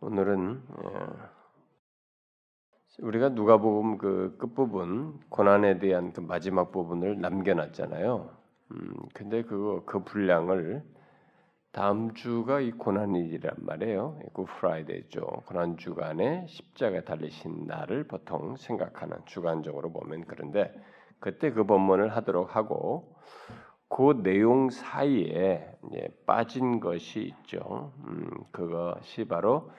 오늘은 우리가 누가복음 그 끝부분 고난에 대한 그 마지막 부분을 남겨놨잖아요. 근데 그 분량을 다음 주가 이 고난일이란 말이에요. 굿프라이데이죠. 고난 주간에 십자가에 달리신 날을 보통 생각하는 주간적으로 보면 그런데 그때 그 본문을 하도록 하고 그 내용 사이에 빠진 것이 있죠. 그것이 바로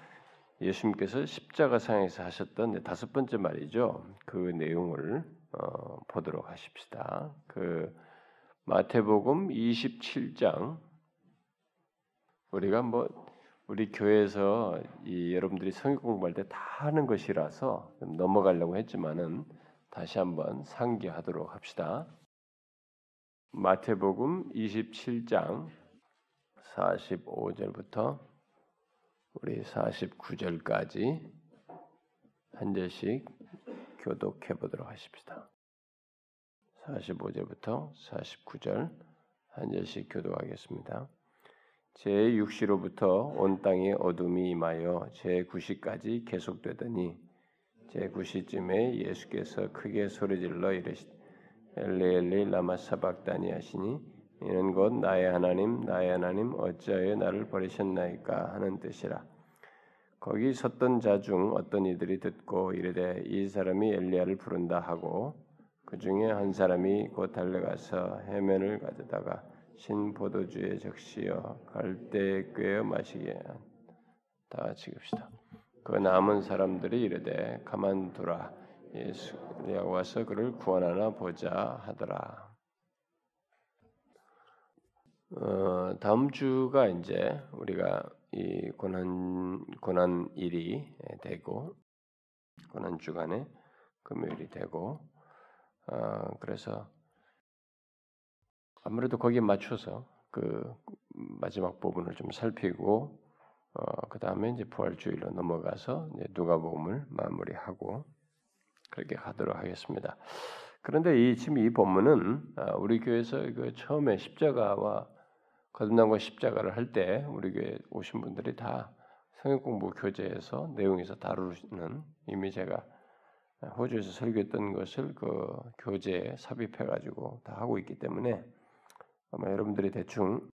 예수님께서 십자가상에서 하셨던 5번째 말이죠. 그 내용을 보도록 하십시다. 그 마태복음 27장 우리가 우리 교회에서 여러분들이 성경 공부할 때 다 하는 것이라서 넘어가려고 했지만은 다시 한번 상기하도록 합시다. 마태복음 27장 45절부터 우리 49절까지 한 절씩 교독해 보도록 하십시다. 45절부터 49절 한 절씩 교독하겠습니다. 제6시로부터 온 땅에 어둠이 임하여 제9시까지 계속되더니 제9시쯤에 예수께서 크게 소리질러 이르시되 엘리 엘리 라마 사박다니 하시니 이는 곧 나의 하나님 나의 하나님 어찌하여 나를 버리셨나이까 하는 뜻이라. 거기 섰던 자 중 어떤 이들이 듣고 이르되 이 사람이 엘리야를 부른다 하고 그 중에 한 사람이 곧 달려가서 해면을 가져다가 신 포도주에 적시어 갈대에 꿰어 마시게 다 같이 읽읍시다. 그 남은 사람들이 이르되 가만두라 예수가 와서 그를 구원하나 보자 하더라. 다음 주가 이제 우리가 이 고난일이 되고 고난 주간에 금요일이 되고 그래서 아무래도 거기에 맞춰서 그 마지막 부분을 좀 살피고 그 다음에 이제 부활주일로 넘어가서 이제 누가복음을 마무리하고 그렇게 하도록 하겠습니다. 그런데 지금 이 본문은 우리 교회에서 그 처음에 십자가와 거듭남과 십자가를 할 때 우리 교회 오신 분들이 다 성경 공부 교재에서 내용에서 다루는 이미 제가 호주에서 설교했던 것을 그 교재에 삽입해가지고 다 하고 있기 때문에 아마 여러분들이 대충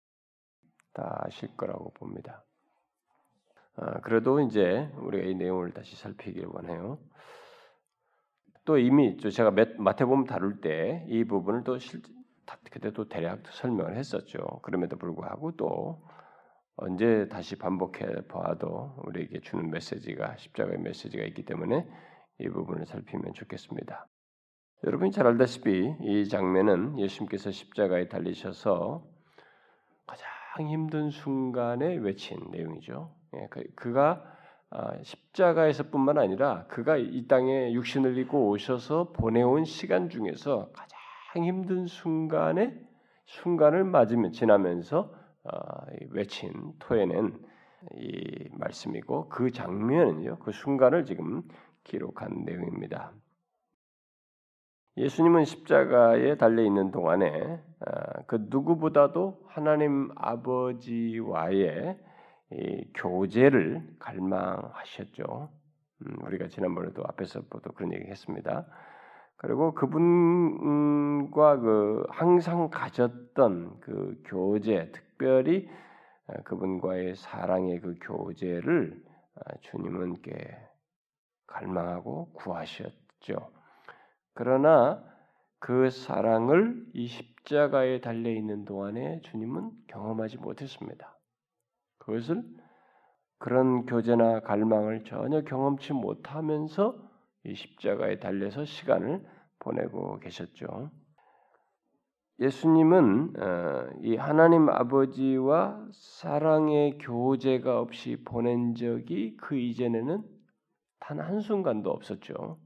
다 아실 거라고 봅니다. 그래도 이제 우리가 이 내용을 다시 살피길 원해요. 또 이미 제가 마태복음 다룰 때 이 부분을 또 그때도 대략 설명을 했었죠. 그럼에도 불구하고 또 언제 다시 반복해 봐도 우리에게 주는 메시지가 십자가의 메시지가 있기 때문에 이 부분을 살피면 좋겠습니다. 여러분이 잘 알다시피 이 장면은 예수님께서 십자가에 달리셔서 가장 힘든 순간에 외친 내용이죠. 그가 십자가에서뿐만 아니라 그가 이 땅에 육신을 입고 오셔서 보내온 시간 중에서 가장 힘든 순간을 맞으며 지나면서 외친 토해낸 이 말씀이고 그 장면은요, 그 순간을 지금 기록한 내용입니다. 예수님은 십자가에 달려 있는 동안에 그 누구보다도 하나님 아버지와의 이 교제를 갈망하셨죠. 우리가 지난번에도 앞에서부터 그런 얘기했습니다. 그리고 그분과 그 항상 가졌던 그 교제, 특별히 그분과의 사랑의 그 교제를 주님은 갈망하고 구하셨죠. 그러나 그 사랑을 이 십자가에 달려 있는 동안에 주님은 경험하지 못했습니다. 그것을 그런 교제나 갈망을 전혀 경험치 못하면서 이 십자가에 달려서 시간을 보내고 계셨죠. 예수님은 이 하나님 아버지와 사랑의 교제가 없이 보낸 적이 그 이전에는 단 한순간도 없었죠.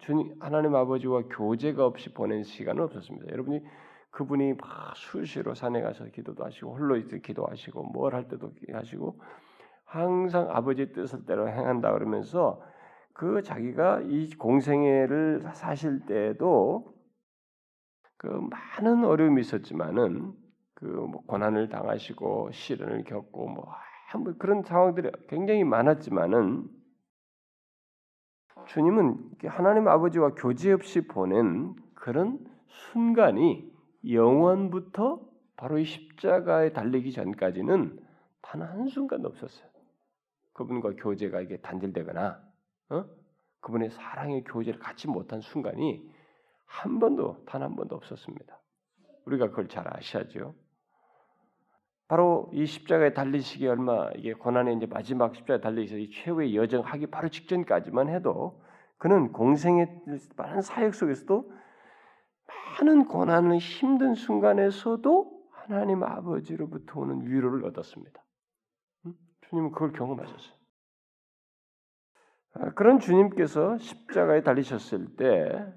주님 하나님 아버지와 교제가 없이 보낸 시간은 없었습니다. 여러분이 그분이 막 수시로 산에 가서 기도도 하시고 홀로 있을 기도하시고 뭘 할 때도 하시고 항상 아버지 뜻을 대로 행한다 그러면서 그 자기가 이 공생애를 사실 때에도 그 많은 어려움이 있었지만은 그 고난을 당하시고 시련을 겪고 뭐 그런 상황들이 굉장히 많았지만은 주님은 하나님 아버지와 교제 없이 보낸 그런 순간이 영원부터 바로 이 십자가에 달리기 전까지는 단 한순간도 없었어요. 그분과 교제가 이게 단절되거나 그분의 사랑의 교제를 갖지 못한 순간이 한 번도 단 한 번도 없었습니다. 우리가 그걸 잘 아셔야죠. 바로 이 십자가에 달리시기 얼마 이게 고난의 이제 마지막 십자가에 달리기에서 이 최후의 여정하기 바로 직전까지만 해도 그는 공생의 많은 사역 속에서도 많은 고난의 힘든 순간에서도 하나님 아버지로부터 오는 위로를 얻었습니다. 주님은 그걸 경험하셨어요. 그런 주님께서 십자가에 달리셨을 때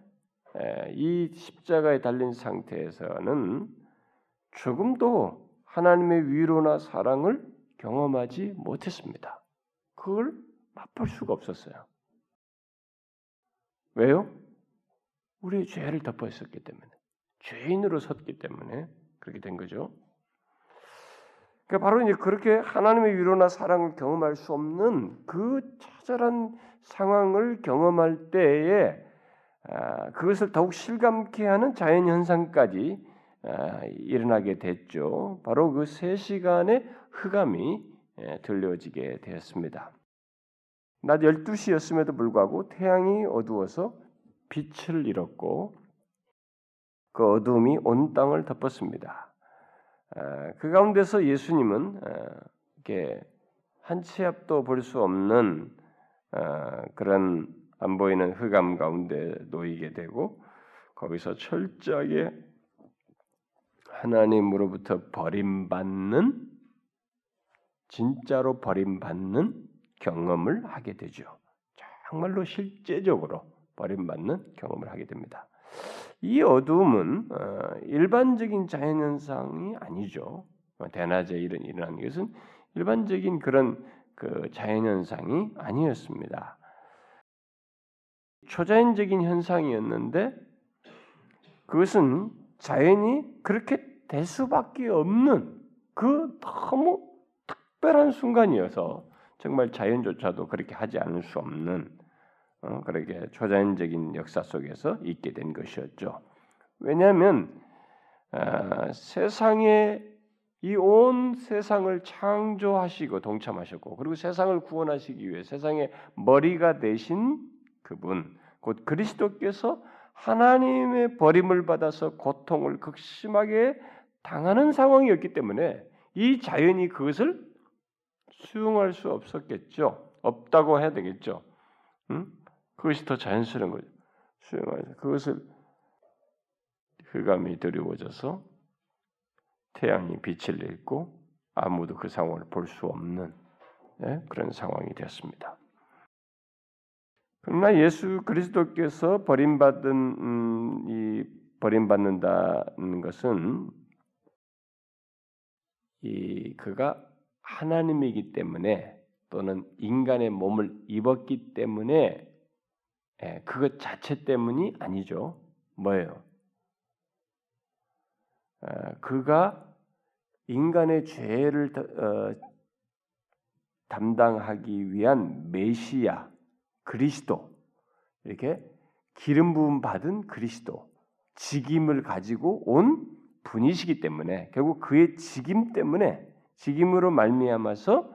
이 십자가에 달린 상태에서는 조금도 하나님의 위로나 사랑을 경험하지 못했습니다. 그걸 맛볼 수가 없었어요. 왜요? 우리의 죄를 덮어있었기 때문에, 죄인으로 섰기 때문에 그렇게 된 거죠. 그러니까 바로 이제 그렇게 하나님의 위로나 사랑을 경험할 수 없는 그 처절한 상황을 경험할 때에 그것을 더욱 실감케 하는 자연현상까지 일어나게 됐죠. 바로 그 3시간의 흑암이 들려지게 되었습니다. 낮 12시였음에도 불구하고 태양이 어두워서 빛을 잃었고 그 어둠이 온 땅을 덮었습니다. 그 가운데서 예수님은 이렇게 한 치 앞도 볼 수 없는 그런 안 보이는 흑암 가운데 놓이게 되고 거기서 철저하게 하나님으로부터 버림받는, 진짜로 버림받는 경험을 하게 되죠. 정말로 실제적으로 버림받는 경험을 하게 됩니다. 이 어둠은 일반적인 자연현상이 아니죠. 대낮에 일어나는 것은 일반적인 그런 그 자연현상이 아니었습니다. 초자연적인 현상이었는데 그것은 자연이 그렇게 될 수밖에 없는 그 너무 특별한 순간이어서 정말 자연조차도 그렇게 하지 않을 수 없는 그렇게 초자연적인 역사 속에서 있게 된 것이었죠. 왜냐하면 세상에 이 온 세상을 창조하시고 동참하셨고 그리고 세상을 구원하시기 위해 세상의 머리가 되신 그분, 곧 그리스도께서 하나님의 버림을 받아서 고통을 극심하게 당하는 상황이었기 때문에 이 자연이 그것을 수용할 수 없었겠죠. 없다고 해야 되겠죠. 그것이 더 자연스러운 거죠. 수용하자. 그것을 흑암이 두려워져서 태양이 빛을 잃고 아무도 그 상황을 볼 수 없는 그런 상황이 되었습니다. 그러나 예수 그리스도께서 버림받는다는 것은 그가 하나님이기 때문에 또는 인간의 몸을 입었기 때문에 그것 자체 때문이 아니죠. 뭐예요? 그가 인간의 죄를 담당하기 위한 메시아 그리스도, 이렇게 기름 부음 받은 그리스도, 직임을 가지고 온 분이시기 때문에 결국 그의 직임 때문에, 직임으로 말미암아서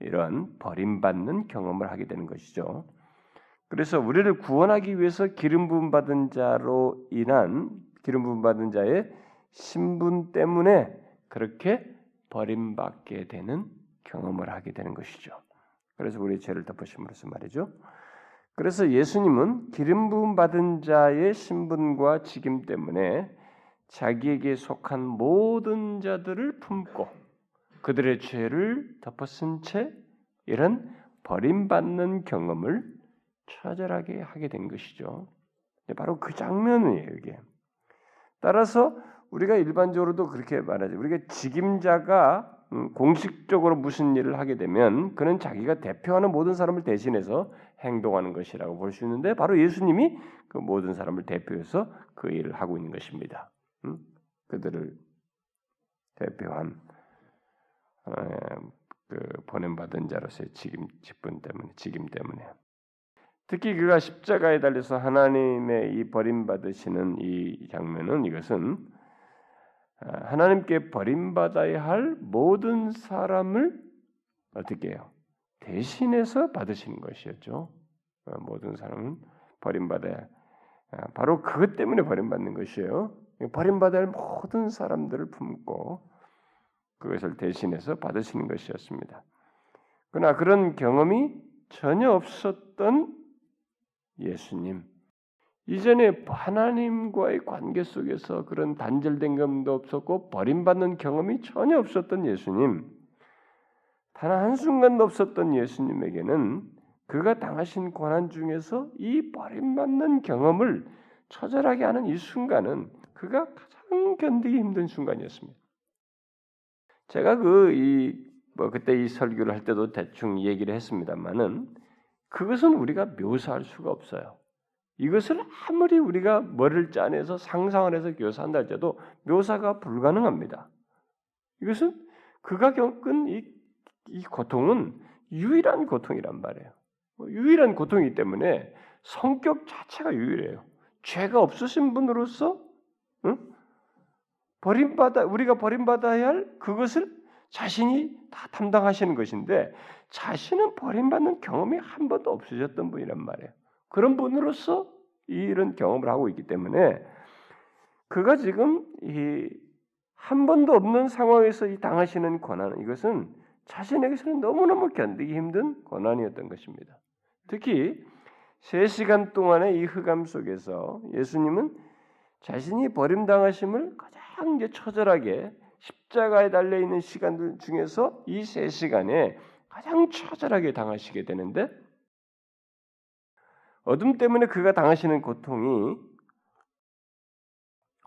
이런 버림받는 경험을 하게 되는 것이죠. 그래서 우리를 구원하기 위해서 기름 부음 받은 자로 인한, 기름 부음 받은 자의 신분 때문에 그렇게 버림받게 되는 경험을 하게 되는 것이죠. 그래서 우리의 죄를 덮으심으로써 말이죠. 그래서 예수님은 기름 부음 받은 자의 신분과 직임 때문에 자기에게 속한 모든 자들을 품고 그들의 죄를 덮어쓴 채 이런 버림받는 경험을 처절하게 하게 된 것이죠. 바로 그 장면이에요, 이게. 따라서 우리가 일반적으로도 그렇게 말하죠. 우리가 직임자가 공식적으로 무슨 일을 하게 되면 그는 자기가 대표하는 모든 사람을 대신해서 행동하는 것이라고 볼 수 있는데, 바로 예수님이 그 모든 사람을 대표해서 그 일을 하고 있는 것입니다. 그들을 대표한 보냄받은 자로서의 직임 때문에 특히 그가 십자가에 달려서 하나님의 이 버림받으시는 이 장면은 이것은 하나님께 버림받아야 할 모든 사람을 어떻게 해요? 대신해서 받으신 것이었죠. 모든 사람은 버림받아야 바로 그것 때문에 버림받는 것이에요. 버림받아야 할 모든 사람들을 품고 그것을 대신해서 받으시는 것이었습니다. 그러나 그런 경험이 전혀 없었던 예수님, 이전에 하나님과의 관계 속에서 그런 단절된 감도 없었고 버림받는 경험이 전혀 없었던 예수님, 단 한순간도 없었던 예수님에게는 그가 당하신 고난 중에서 이 버림받는 경험을 처절하게 하는 이 순간은 그가 가장 견디기 힘든 순간이었습니다. 제가 그때 이 설교를 할 때도 대충 얘기를 했습니다만은 그것은 우리가 묘사할 수가 없어요. 이것을 아무리 우리가 머리를 짜내서 상상을 해서 묘사한다 할 때도 묘사가 불가능합니다. 이것은 그가 겪은 이 고통은 유일한 고통이란 말이에요. 유일한 고통이기 때문에 성격 자체가 유일해요. 죄가 없으신 분으로서 우리가 버림받아야 할 그것을 자신이 다 담당하시는 것인데 자신은 버림받는 경험이 한 번도 없으셨던 분이란 말이에요. 그런 분으로서 이런 경험을 하고 있기 때문에 그가 지금 한 번도 없는 상황에서 당하시는 고난, 이것은 자신에게서는 너무너무 견디기 힘든 고난이었던 것입니다. 특히 3시간 동안의 이 흑암 속에서 예수님은 자신이 버림당하심을 가장 처절하게 십자가에 달려있는 시간들 중에서 이 3시간에 가장 처절하게 당하시게 되는데 어둠 때문에 그가 당하시는 고통이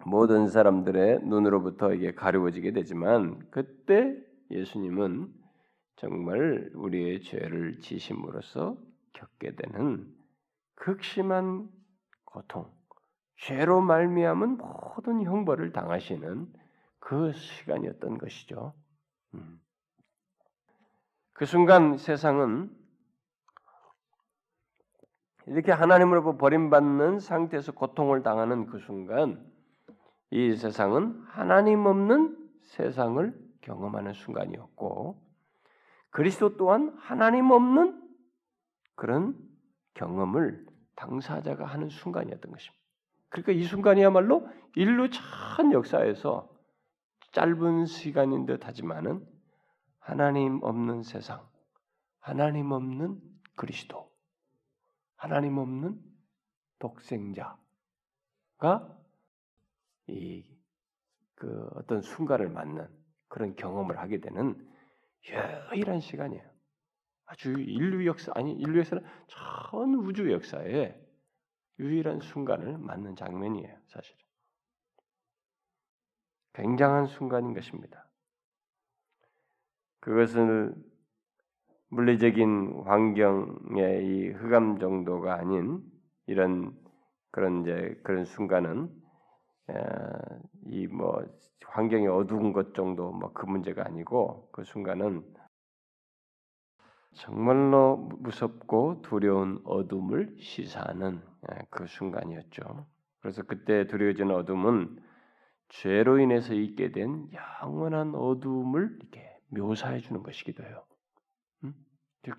모든 사람들의 눈으로부터 이게 가려워지게 되지만 그때 예수님은 정말 우리의 죄를 지심으로써 겪게 되는 극심한 고통, 죄로 말미암은 모든 형벌을 당하시는 그 시간이었던 것이죠. 그 순간 세상은 이렇게 하나님으로부터 버림받는 상태에서 고통을 당하는 그 순간 이 세상은 하나님 없는 세상을 경험하는 순간이었고 그리스도 또한 하나님 없는 그런 경험을 당사자가 하는 순간이었던 것입니다. 그러니까 이 순간이야말로 인류 전 역사에서 짧은 시간인 듯 하지만은 하나님 없는 세상, 하나님 없는 그리스도, 하나님 없는 독생자가 그 어떤 순간을 맞는 그런 경험을 하게 되는 유일한 시간이에요. 아주 인류 역사는 전 우주 역사에 유일한 순간을 맞는 장면이에요, 사실은. 굉장한 순간인 것입니다. 그것을 물리적인 환경의 이 흑암 정도가 아닌 그런 순간은 이 환경이 어두운 것 정도 그 문제가 아니고 그 순간은 정말로 무섭고 두려운 어둠을 시사하는 그 순간이었죠. 그래서 그때 두려워지는 어둠은 죄로 인해서 있게 된 영원한 어둠을 이렇게 묘사해 주는 것이기도 해요.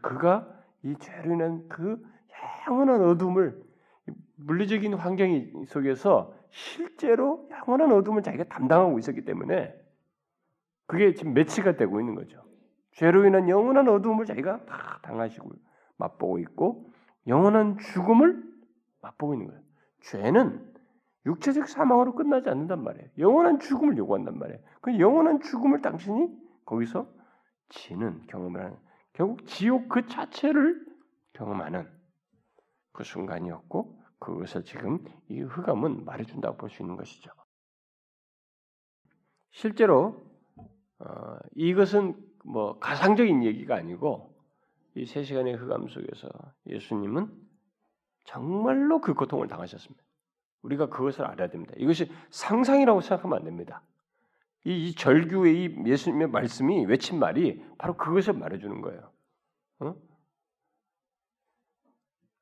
그가 이 죄로 인한 그 영원한 어둠을 물리적인 환경 속에서 실제로 영원한 어둠을 자기가 담당하고 있었기 때문에 그게 지금 매치가 되고 있는 거죠. 죄로 인한 영원한 어둠을 자기가 다 당하시고 맛보고 있고 영원한 죽음을 맛보고 있는 거예요. 죄는 육체적 사망으로 끝나지 않는단 말이에요. 영원한 죽음을 요구한단 말이에요. 그 영원한 죽음을 당신이 거기서 지는 경험을 하는, 결국 지옥 그 자체를 경험하는 그 순간이었고 그것을 지금 이 흑암은 말해준다고 볼 수 있는 것이죠. 실제로 이것은 가상적인 얘기가 아니고 이 3시간의 흑암 속에서 예수님은 정말로 그 고통을 당하셨습니다. 우리가 그것을 알아야 됩니다. 이것이 상상이라고 생각하면 안 됩니다. 이 절규의 이 예수님의 말씀이 외친 말이 바로 그것을 말해주는 거예요. 어?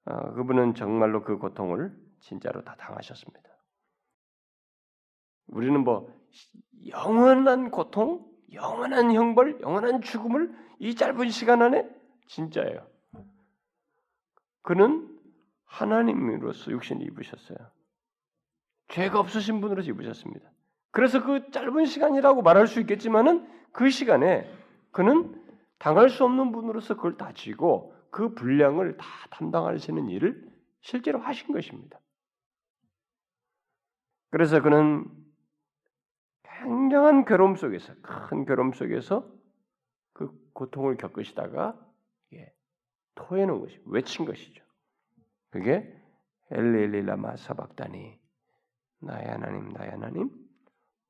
아, 그분은 정말로 그 고통을 진짜로 다 당하셨습니다. 우리는 뭐 영원한 고통, 영원한 형벌, 영원한 죽음을 이 짧은 시간 안에 진짜예요. 그는 하나님으로서 육신을 입으셨어요. 죄가 없으신 분으로서 입으셨습니다. 그래서 그 짧은 시간이라고 말할 수 있겠지만은 그 시간에 그는 당할 수 없는 분으로서 그걸 다 지고 그 분량을 다 담당하시는 일을 실제로 하신 것입니다. 그래서 그는 굉장한 괴로움 속에서, 큰 괴로움 속에서 그 고통을 겪으시다가 토해놓은 것이, 외친 것이죠. 그게 엘리엘리 라마 사박다니, 나의 하나님, 나의 하나님,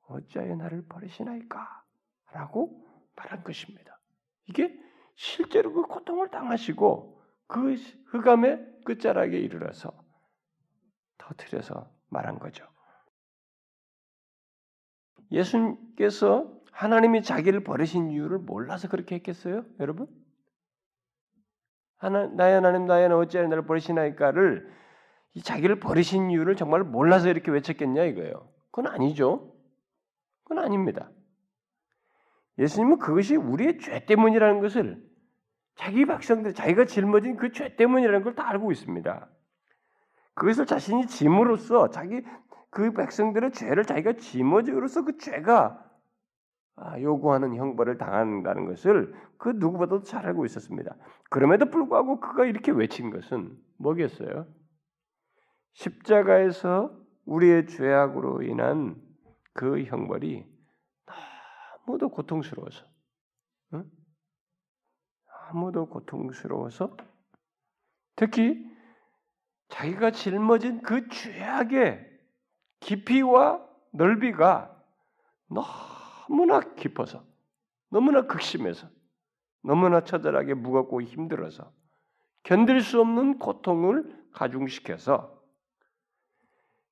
어찌하여 나를 버리시나이까? 라고 말한 것입니다. 이게 실제로 그 고통을 당하시고 그 흑암의 끝자락에 이르러서 터뜨려서 말한 거죠. 예수님께서 하나님이 자기를 버리신 이유를 몰라서 그렇게 했겠어요? 여러분? 나의 하나님, 나의 하나님, 어찌하여 나를 버리시나이까를 이 자기를 버리신 이유를 정말 몰라서 이렇게 외쳤겠냐 이거예요. 그건 아니죠. 그건 아닙니다. 예수님은 그것이 우리의 죄 때문이라는 것을 자기 백성들, 자기가 짊어진 그 죄 때문이라는 걸 다 알고 있습니다. 그것을 자신이 짐으로써 자기 그 백성들의 죄를 자기가 짊어짐으로써 그 죄가 요구하는 형벌을 당한다는 것을 그 누구보다도 잘 알고 있었습니다. 그럼에도 불구하고 그가 이렇게 외친 것은 뭐겠어요? 십자가에서 우리의 죄악으로 인한 그 형벌이 아무도 고통스러워서, 응? 아무도 고통스러워서 특히 자기가 짊어진 그 죄악의 깊이와 넓이가 너무나 깊어서, 너무나 극심해서, 너무나 처절하게 무겁고 힘들어서 견딜 수 없는 고통을 가중시켜서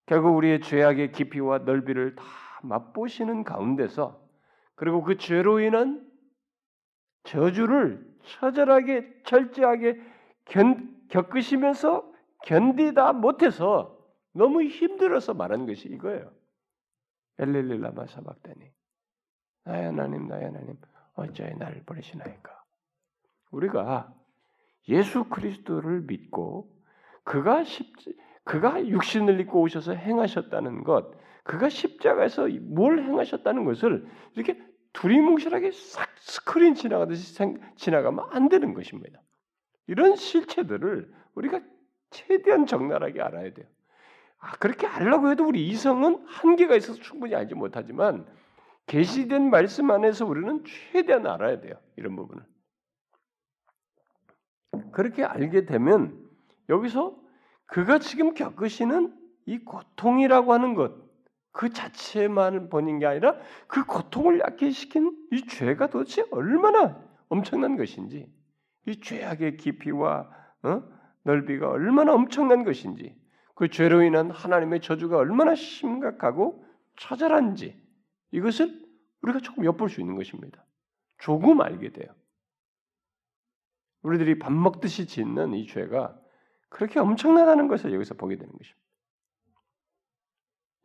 결국 우리의 죄악의 깊이와 넓이를 다 맛보시는 가운데서 그리고 그 죄로 인한 저주를 처절하게, 철저하게 겪으시면서 견디다 못해서 너무 힘들어서 말한 것이 이거예요. 엘리엘리 라마 사박다니, 나의 하나님, 나의 하나님, 어찌하여 나를 버리시나이까. 우리가 예수 그리스도를 믿고 그가 육신을 입고 오셔서 행하셨다는 것, 그가 십자가에서 뭘 행하셨다는 것을 이렇게 두리뭉실하게 싹 스크린 지나가듯이 지나가면 안 되는 것입니다. 이런 실체들을 우리가 최대한 적나라하게 알아야 돼요. 그렇게 알려고 해도 우리 이성은 한계가 있어서 충분히 알지 못하지만 계시된 말씀 안에서 우리는 최대한 알아야 돼요. 이런 부분을. 그렇게 알게 되면 여기서 그가 지금 겪으시는 이 고통이라고 하는 것 그 자체만 보는 게 아니라 그 고통을 약해시킨 이 죄가 도대체 얼마나 엄청난 것인지, 이 죄악의 깊이와 넓이가 얼마나 엄청난 것인지, 그 죄로 인한 하나님의 저주가 얼마나 심각하고 처절한지 이것을 우리가 조금 엿볼 수 있는 것입니다. 조금 알게 돼요. 우리들이 밥 먹듯이 짓는 이 죄가 그렇게 엄청나다는 것을 여기서 보게 되는 것입니다.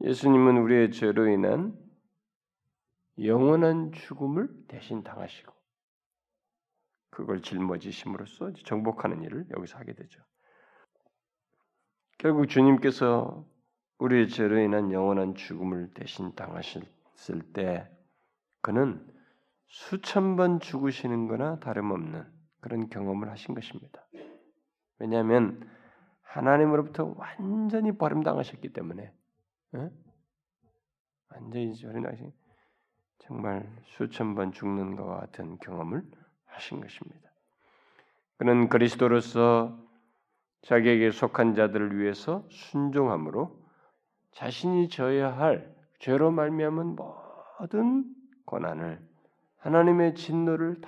예수님은 우리의 죄로 인한 영원한 죽음을 대신 당하시고 그걸 짊어지심으로써 정복하는 일을 여기서 하게 되죠. 결국 주님께서 우리의 죄로 인한 영원한 죽음을 대신 당하셨을 때 그는 수천 번 죽으시는 거나 다름없는 그런 경험을 하신 것입니다. 왜냐하면 하나님으로부터 완전히 버림당하셨기 때문에, 완전히 버림당하신, 정말 수천 번 죽는 것과 같은 경험을 하신 것입니다. 그는 그리스도로서 자기에게 속한 자들을 위해서 순종함으로 자신이 져야 할 죄로 말미암은 모든 고난을, 하나님의 진노를 다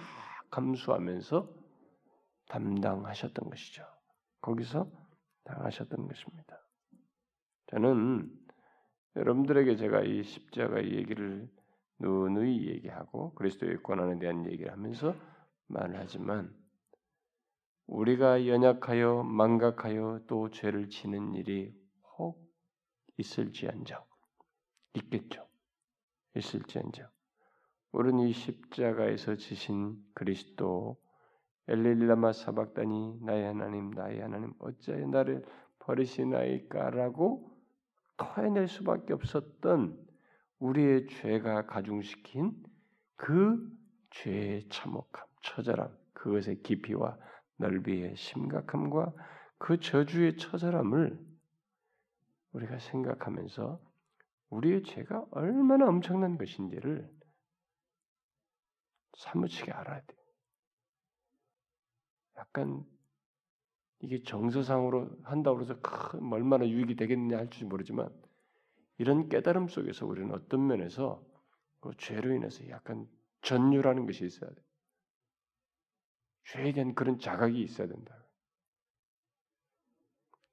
감수하면서 담당하셨던 것이죠. 거기서 당하셨던 것입니다. 저는 여러분들에게 제가 이 십자가 얘기를 누누이 얘기하고 그리스도의 권한에 대한 얘기를 하면서 말하지만 우리가 연약하여 망각하여 또 죄를 지는 일이 혹 있을지언정 있겠죠. 있을지언정 우린 이 십자가에서 지신 그리스도 엘릴라마 사박다니 나의 하나님 나의 하나님 어찌하여 나를 버리시나이까라고 토해낼 수밖에 없었던 우리의 죄가 가중시킨 그 죄의 참혹함, 처절함, 그것의 깊이와 넓이의 심각함과 그 저주의 처절함을 우리가 생각하면서 우리의 죄가 얼마나 엄청난 것인지를 사무치게 알아야 돼요. 약간 이게 정서상으로 한다고 해서 얼마나 유익이 되겠느냐 할지 모르지만 이런 깨달음 속에서 우리는 어떤 면에서 그 죄로 인해서 약간 전율하는 것이 있어야 돼. 죄에 대한 그런 자각이 있어야 된다.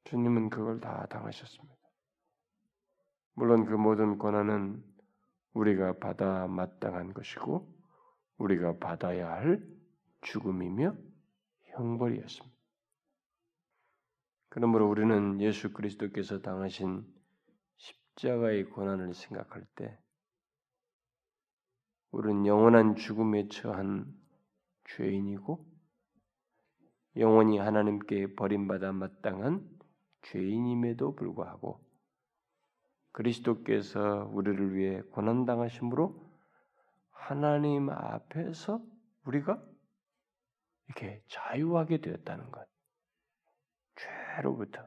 주님은 그걸 다 당하셨습니다. 물론 그 모든 고난은 우리가 받아 마땅한 것이고 우리가 받아야 할 죽음이며 형벌이었습니다. 그러므로 우리는 예수 그리스도께서 당하신 십자가의 고난을 생각할 때 우리는 영원한 죽음에 처한 죄인이고 영원히 하나님께 버림받아 마땅한 죄인임에도 불구하고 그리스도께서 우리를 위해 고난당하심으로 하나님 앞에서 우리가 이렇게 자유하게 되었다는 것. 죄로부터.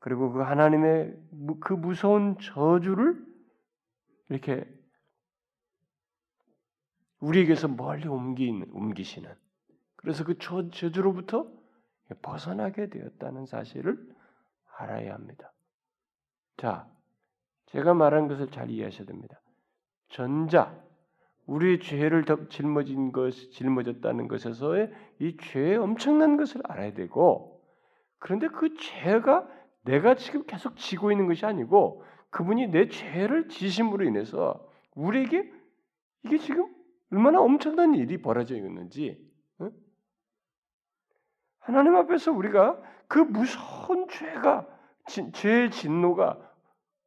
그리고 그 하나님의 그 무서운 저주를 이렇게 우리에게서 멀리 옮기시는 그래서 그 저주로부터 벗어나게 되었다는 사실을 알아야 합니다. 자, 제가 말한 것을 잘 이해하셔야 됩니다. 전자, 우리의 죄를 짊어졌다는 것에서의 이 죄의 엄청난 것을 알아야 되고 그런데 그 죄가 내가 지금 계속 지고 있는 것이 아니고 그분이 내 죄를 지심으로 인해서 우리에게 이게 지금 얼마나 엄청난 일이 벌어져 있는지 응? 하나님 앞에서 우리가 그 무서운 죄가 죄의 진노가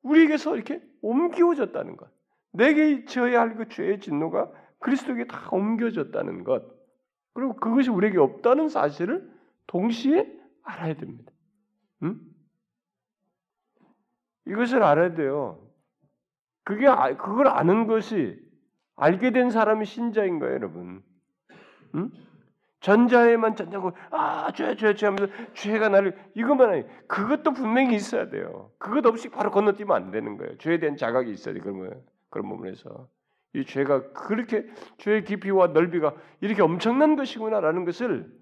우리에게서 이렇게 옮겨졌다는 것 내게 져야 할 그 죄의 진노가 그리스도에게 다 옮겨졌다는 것 그리고 그것이 우리에게 없다는 사실을 동시에 알아야 됩니다. 응? 이것을 알아야 돼요. 그걸 아는 것이 알게 된 사람이 신자인 거예요, 여러분. 응? 전자에만 전자고 죄 하면서 죄가 나를 이것만 아니 그것도 분명히 있어야 돼요. 그것 없이 바로 건너뛰면 안 되는 거예요. 죄에 대한 자각이 있어야 돼. 그런 부분에서 이 죄가 그렇게 죄의 깊이와 넓이가 이렇게 엄청난 것이구나라는 것을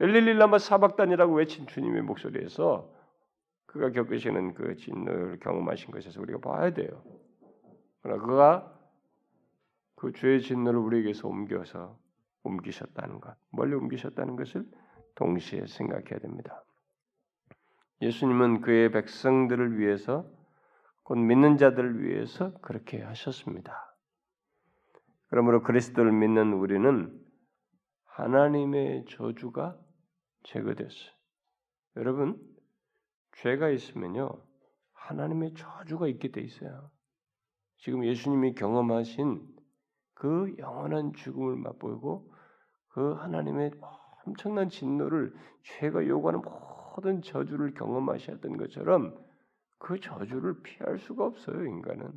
엘릴리라마 사박단이라고 외친 주님의 목소리에서 그가 겪으시는 그 진노를 경험하신 것에서 우리가 봐야 돼요. 그러나 그가 그 죄의 진노를 우리에게서 옮기셨다는 것, 멀리 옮기셨다는 것을 동시에 생각해야 됩니다. 예수님은 그의 백성들을 위해서, 곧 믿는 자들을 위해서 그렇게 하셨습니다. 그러므로 그리스도를 믿는 우리는 하나님의 저주가 제거됐어요. 여러분, 죄가 있으면요, 하나님의 저주가 있게 돼 있어요. 지금 예수님이 경험하신 그 영원한 죽음을 맛보고 그 하나님의 엄청난 진노를 죄가 요구하는 모든 저주를 경험하셨던 것처럼 그 저주를 피할 수가 없어요. 인간은.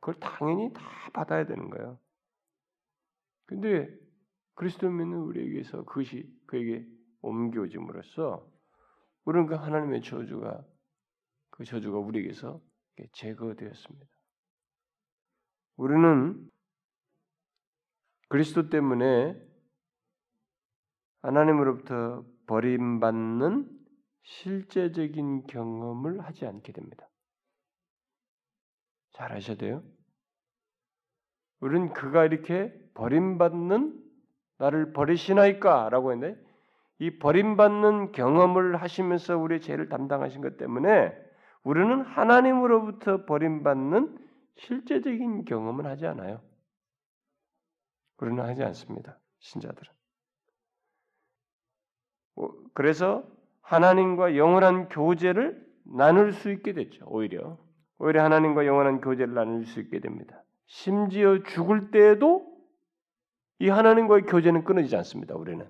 그걸 당연히 다 받아야 되는 거예요. 그런데 그리스도 믿는 우리에게서 그것이 그에게 옮겨짐으로써 우리는 그 하나님의 저주가 그 저주가 우리에게서 제거되었습니다. 우리는 그리스도 때문에 하나님으로부터 버림받는 실제적인 경험을 하지 않게 됩니다. 잘 아셔야 돼요. 우린 그가 이렇게 버림받는 나를 버리시나이까라고 했는데 이 버림받는 경험을 하시면서 우리의 죄를 담당하신 것 때문에 우리는 하나님으로부터 버림받는 실제적인 경험은 하지 않아요. 우리는 하지 않습니다. 신자들은. 그래서 하나님과 영원한 교제를 나눌 수 있게 됐죠. 오히려 하나님과 영원한 교제를 나눌 수 있게 됩니다. 심지어 죽을 때에도 이 하나님과의 교제는 끊어지지 않습니다. 우리는.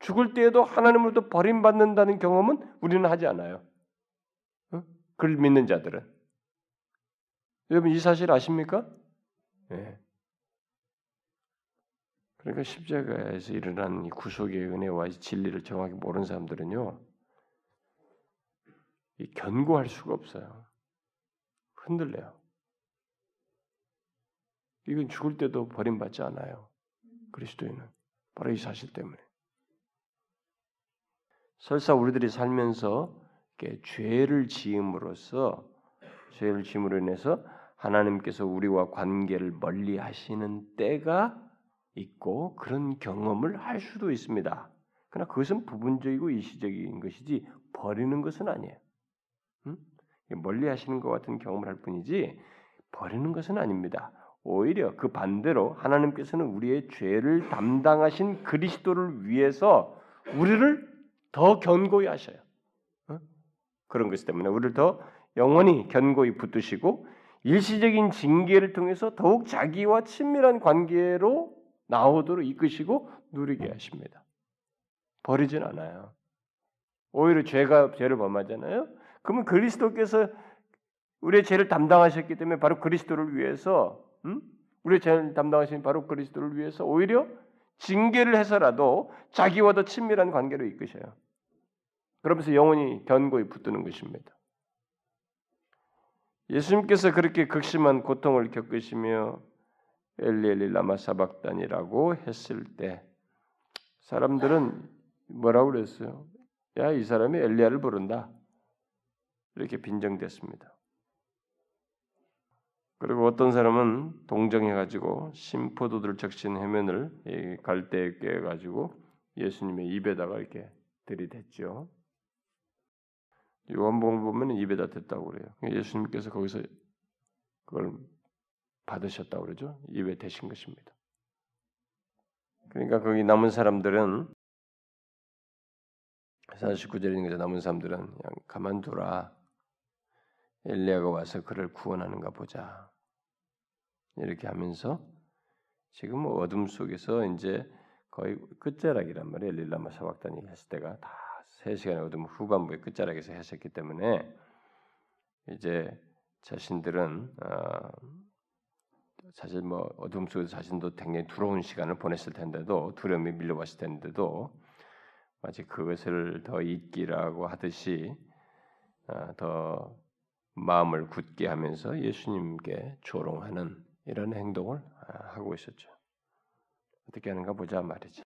죽을 때에도 하나님으로부터 버림받는다는 경험은 우리는 하지 않아요. 그걸 믿는 자들은. 여러분 이 사실 아십니까? 네. 그러니까 십자가에서 일어난 이 구속의 은혜와 이 진리를 정확히 모르는 사람들은요. 이 견고할 수가 없어요. 흔들려요. 이건 죽을 때도 버림받지 않아요. 그리스도인은. 바로 이 사실 때문에. 설사 우리들이 살면서 이렇게 죄를 지음으로 인해서 하나님께서 우리와 관계를 멀리 하시는 때가 있고 그런 경험을 할 수도 있습니다. 그러나 그것은 부분적이고 일시적인 것이지 버리는 것은 아니에요. 멀리 하시는 것 같은 경험을 할 뿐이지 버리는 것은 아닙니다. 오히려 그 반대로 하나님께서는 우리의 죄를 담당하신 그리스도를 위해서 우리를 더 견고히 하셔요. 그런 것 때문에 우리를 더 영원히 견고히 붙드시고 일시적인 징계를 통해서 더욱 자기와 친밀한 관계로 나오도록 이끄시고 누리게 하십니다. 버리진 않아요. 오히려 죄를 범하잖아요. 그러면 그리스도께서 우리의 죄를 담당하셨기 때문에 바로 그리스도를 위해서 우리의 죄를 담당하신 바로 그리스도를 위해서 오히려 징계를 해서라도 자기와 더 친밀한 관계로 이끄셔요. 그러면서 영원히 견고히 붙드는 것입니다. 예수님께서 그렇게 극심한 고통을 겪으시며 엘리엘리 라마 사박단이라고 했을 때 사람들은 뭐라고 그랬어요? 야, 이 사람이 엘리야를 부른다. 이렇게 빈정됐습니다. 그리고 어떤 사람은 동정해가지고 심포도들 적신 해면을 갈대에 꿰가지고 예수님의 입에다가 이렇게 들이댔죠. 요한복음을 보면 입에다 댔다고 그래요. 예수님께서 거기서 그걸 받으셨다고 그러죠. 입에 대신 것입니다. 그러니까 거기 남은 사람들은 49절에 있는 거죠. 남은 사람들은 그냥 가만두라. 엘리야가 와서 그를 구원하는가 보자. 이렇게 하면서 지금 어둠 속에서 이제 거의 끝자락이란 말이에요. 엘리라마 사박단이 했을 때가 다 3시간의 어둠 후반부에 끝자락에서 했었기 때문에 이제 자신들은 사실 어둠 속에서 자신도 굉장히 두려운 시간을 보냈을 텐데도 두려움이 밀려왔을 텐데도 마치 그것을 더 잊기라고 하듯이 더 마음을 굳게 하면서 예수님께 조롱하는 이런 행동을 하고 있었죠. 어떻게 하는가 보자 말이죠.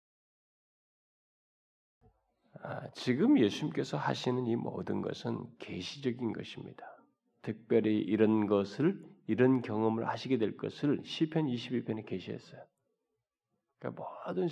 지금 예수님께서 하시는 이 모든 것은 계시적인 것입니다. 특별히 이런 경험을 하시게 될 것을 시편 22편에 계시했어요. 그러니까 모든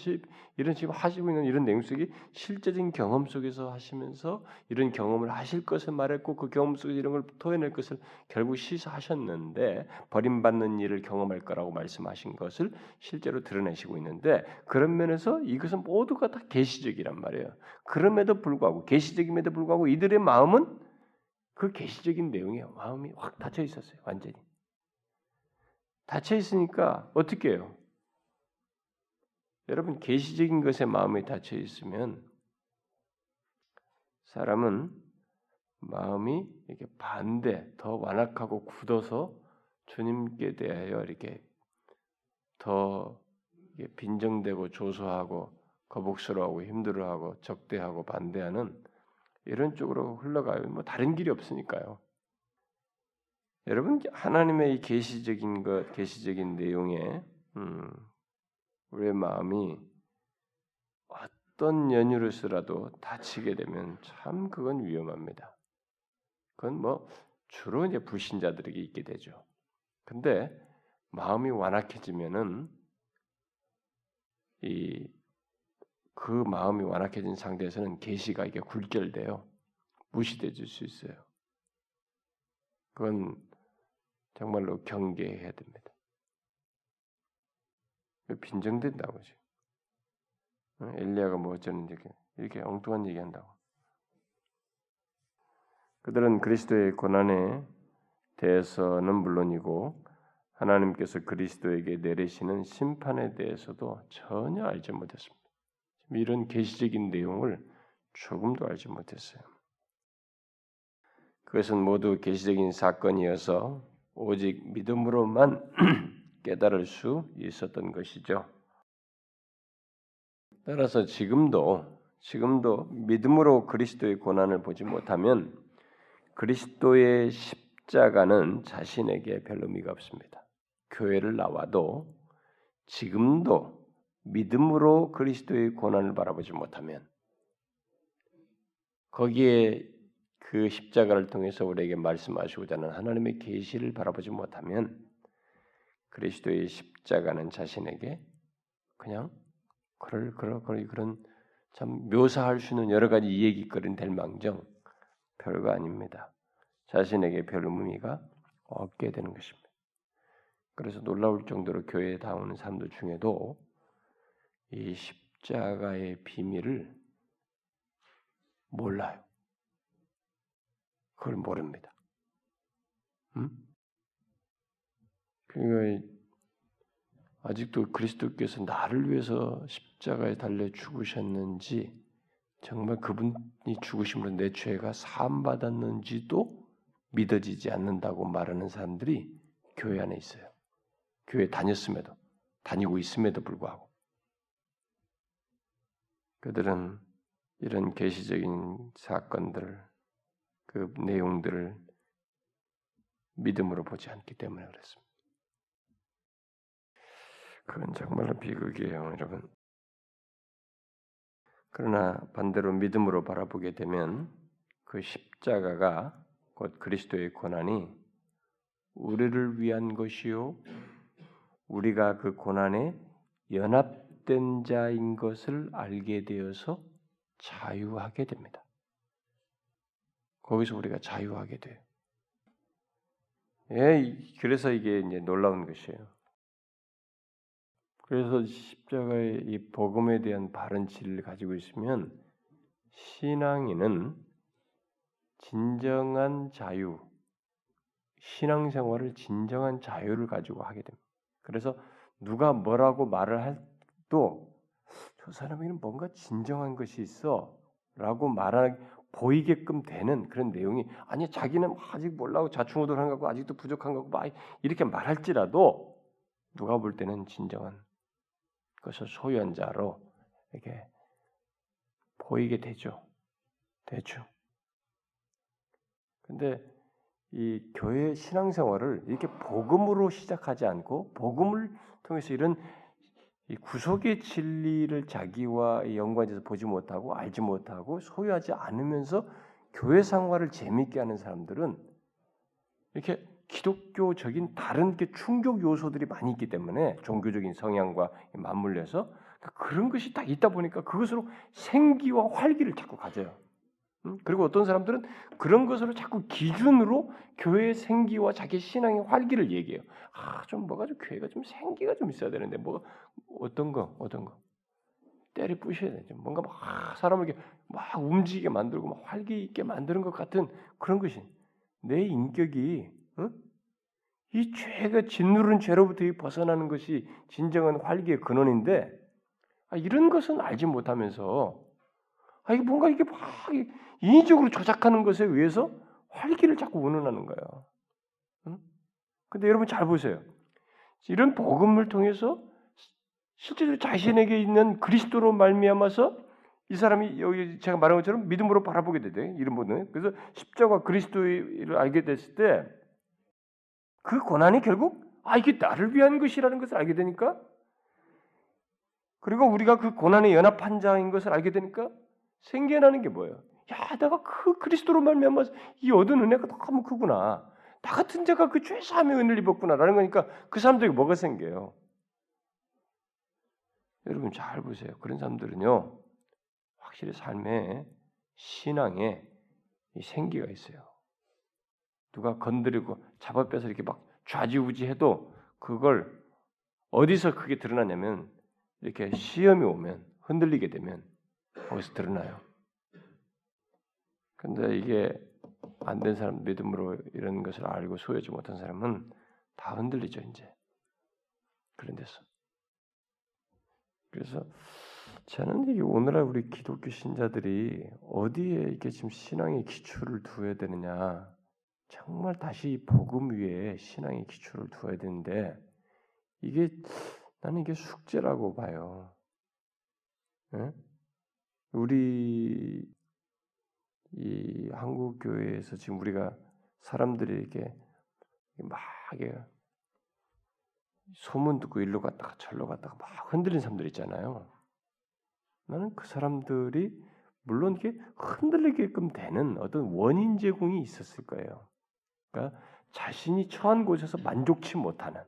이런 지금 하시고 있는 이런 내용 속이 실제적인 경험 속에서 하시면서 이런 경험을 하실 것을 말했고 그 경험 속에서 이런 걸 토해낼 것을 결국 시사하셨는데 버림받는 일을 경험할 거라고 말씀하신 것을 실제로 드러내시고 있는데 그런 면에서 이것은 모두가 다 계시적이란 말이에요. 그럼에도 불구하고 계시적임에도 불구하고 이들의 마음은 그 계시적인 내용에 마음이 확 닫혀 있었어요. 완전히. 닫혀 있으니까 어떻게 해요? 여러분 계시적인 것에 마음이 닫혀 있으면 사람은 마음이 이렇게 반대, 더 완악하고 굳어서 주님께 대하여 이렇게 더 빈정되고 조소하고 거북스러워하고 힘들어하고 적대하고 반대하는 이런 쪽으로 흘러가요. 다른 길이 없으니까요. 여러분 하나님의 이 계시적인 것, 계시적인 내용에 우리의 마음이 어떤 연유로서라도 다치게 되면 참 그건 위험합니다. 그건 주로 이제 불신자들에게 있게 되죠. 근데 마음이 완악해지면은 그 마음이 완악해진 상태에서는 계시가 이게 굴절돼요. 무시돼질 수 있어요. 그건 정말로 경계해야 됩니다. 빈정된다고 하죠. 엘리야가 뭐 어쩌는지 이렇게 엉뚱한 얘기한다고. 그들은 그리스도의 고난에 대해서는 물론이고 하나님께서 그리스도에게 내리시는 심판에 대해서도 전혀 알지 못했습니다. 이런 계시적인 내용을 조금도 알지 못했어요. 그것은 모두 계시적인 사건이어서 오직 믿음으로만 깨달을 수 있었던 것이죠. 따라서 지금도 믿음으로 그리스도의 고난을 보지 못하면 그리스도의 십자가는 자신에게 별 의미가 없습니다. 교회를 나와도 지금도 믿음으로 그리스도의 고난을 바라보지 못하면 거기에 그 십자가를 통해서 우리에게 말씀하시고자 하는 하나님의 계시를 바라보지 못하면 그리스도의 십자가는 자신에게 그냥 그런 참 묘사할 수 있는 여러 가지 얘기거리는 될 망정 별거 아닙니다. 자신에게 별 의미가 없게 되는 것입니다. 그래서 놀라울 정도로 교회에 다 오는 사람들 중에도 이 십자가의 비밀을 몰라요. 그걸 모릅니다. 그러니까 아직도 그리스도께서 나를 위해서 십자가에 달려 죽으셨는지 정말 그분이 죽으심으로 내 죄가 사함받았는지도 믿어지지 않는다고 말하는 사람들이 교회 안에 있어요. 교회 다니고 있음에도 불구하고 그들은 이런 계시적인 사건들을 그 내용들을 믿음으로 보지 않기 때문에 그랬습니다. 그건 정말로 비극이에요, 여러분. 그러나 반대로 믿음으로 바라보게 되면 그 십자가가 곧 그리스도의 고난이 우리를 위한 것이요 우리가 그 고난에 연합된 자인 것을 알게 되어서 자유하게 됩니다. 거기서 우리가 자유하게 돼요. 그래서 이게 이제 놀라운 것이에요. 그래서 십자가의 이 복음에 대한 바른 진리를 가지고 있으면 신앙인은 진정한 자유, 신앙생활을 진정한 자유를 가지고 하게 됩니다. 그래서 누가 뭐라고 말을 해도 저 사람에게는 뭔가 진정한 것이 있어 라고 보이게끔 되는 그런 내용이 아니 자기는 아직 몰라고 자충우돌한 거고 아직도 부족한 거고 막 이렇게 말할지라도 누가 볼 때는 진정한 그것을 소유한 자로 이렇게 보이게 되죠. 근데 이 교회 신앙생활을 이렇게 복음으로 시작하지 않고 복음을 통해서 이런 이 구속의 진리를 자기와 연관해서 보지 못하고 알지 못하고 소유하지 않으면서 교회 생활을 재미있게 하는 사람들은 이렇게 기독교적인 다른 게 충족 요소들이 많이 있기 때문에 종교적인 성향과 맞물려서 그런 것이 딱 있다 보니까 그것으로 생기와 활기를 자꾸 가져요. 그리고 어떤 사람들은 그런 것으로 자꾸 기준으로 교회의 생기와 자기 신앙의 활기를 얘기해요. 좀 뭐가 좀 교회가 좀 생기가 좀 있어야 되는데 뭐 어떤 거 때려 부셔야 되죠. 뭔가 막 사람을 이렇게 막 움직이게 만들고 막 활기 있게 만드는 것 같은 그런 것이 내 인격이 이 죄가 짓누른 죄로부터 벗어나는 것이 진정한 활기의 근원인데 이런 것은 알지 못하면서 이게 뭔가 이게 막 인위적으로 조작하는 것에 의해서 활기를 자꾸 운운하는 거예요. 근데 여러분 잘 보세요. 이런 복음을 통해서 실제로 자신에게 있는 그리스도로 말미암아서 이 사람이 여기 제가 말한 것처럼 믿음으로 바라보게 되대요. 이런 분은 그래서 십자가 그리스도를 알게 됐을 때 그 고난이 결국 이게 나를 위한 것이라는 것을 알게 되니까 그리고 우리가 그 고난에 연합한 자인 것을 알게 되니까 생겨나는 게 뭐예요? 내가 그 그리스도로 말미암아서 이 얻은 은혜가 너무 크구나. 나 같은 자가 그 죄 사함의 은혜를 입었구나라는 거니까 그 사람들에게 뭐가 생겨요? 여러분 잘 보세요. 그런 사람들은요. 확실히 삶에 신앙에 이 생기가 있어요. 누가 건드리고 잡아빼서 이렇게 막 좌지우지해도 그걸 어디서 그게 드러나냐면 이렇게 시험이 오면 흔들리게 되면 거기서 드러나요. 근데 이게 안 된 사람, 믿음으로 이런 것을 알고 소유하지 못한 사람은 다 흔들리죠, 이제. 그런 데서. 그래서 저는 이게 오늘날 우리 기독교 신자들이 어디에 이렇게 지금 신앙의 기초를 두어야 되느냐, 정말 다시 복음 위에 신앙의 기초를 두어야 되는데 이게 나는 이게 숙제라고 봐요. 네? 우리 이 한국 교회에서 지금 우리가 사람들이 이렇게 막 소문 듣고 일로 갔다가 절로 갔다가 막 흔들린 사람들 있잖아요. 나는 그 사람들이 물론 이렇게 흔들리게끔 되는 어떤 원인 제공이 있었을 거예요. 그러니까 자신이 처한 곳에서 만족치 못하는,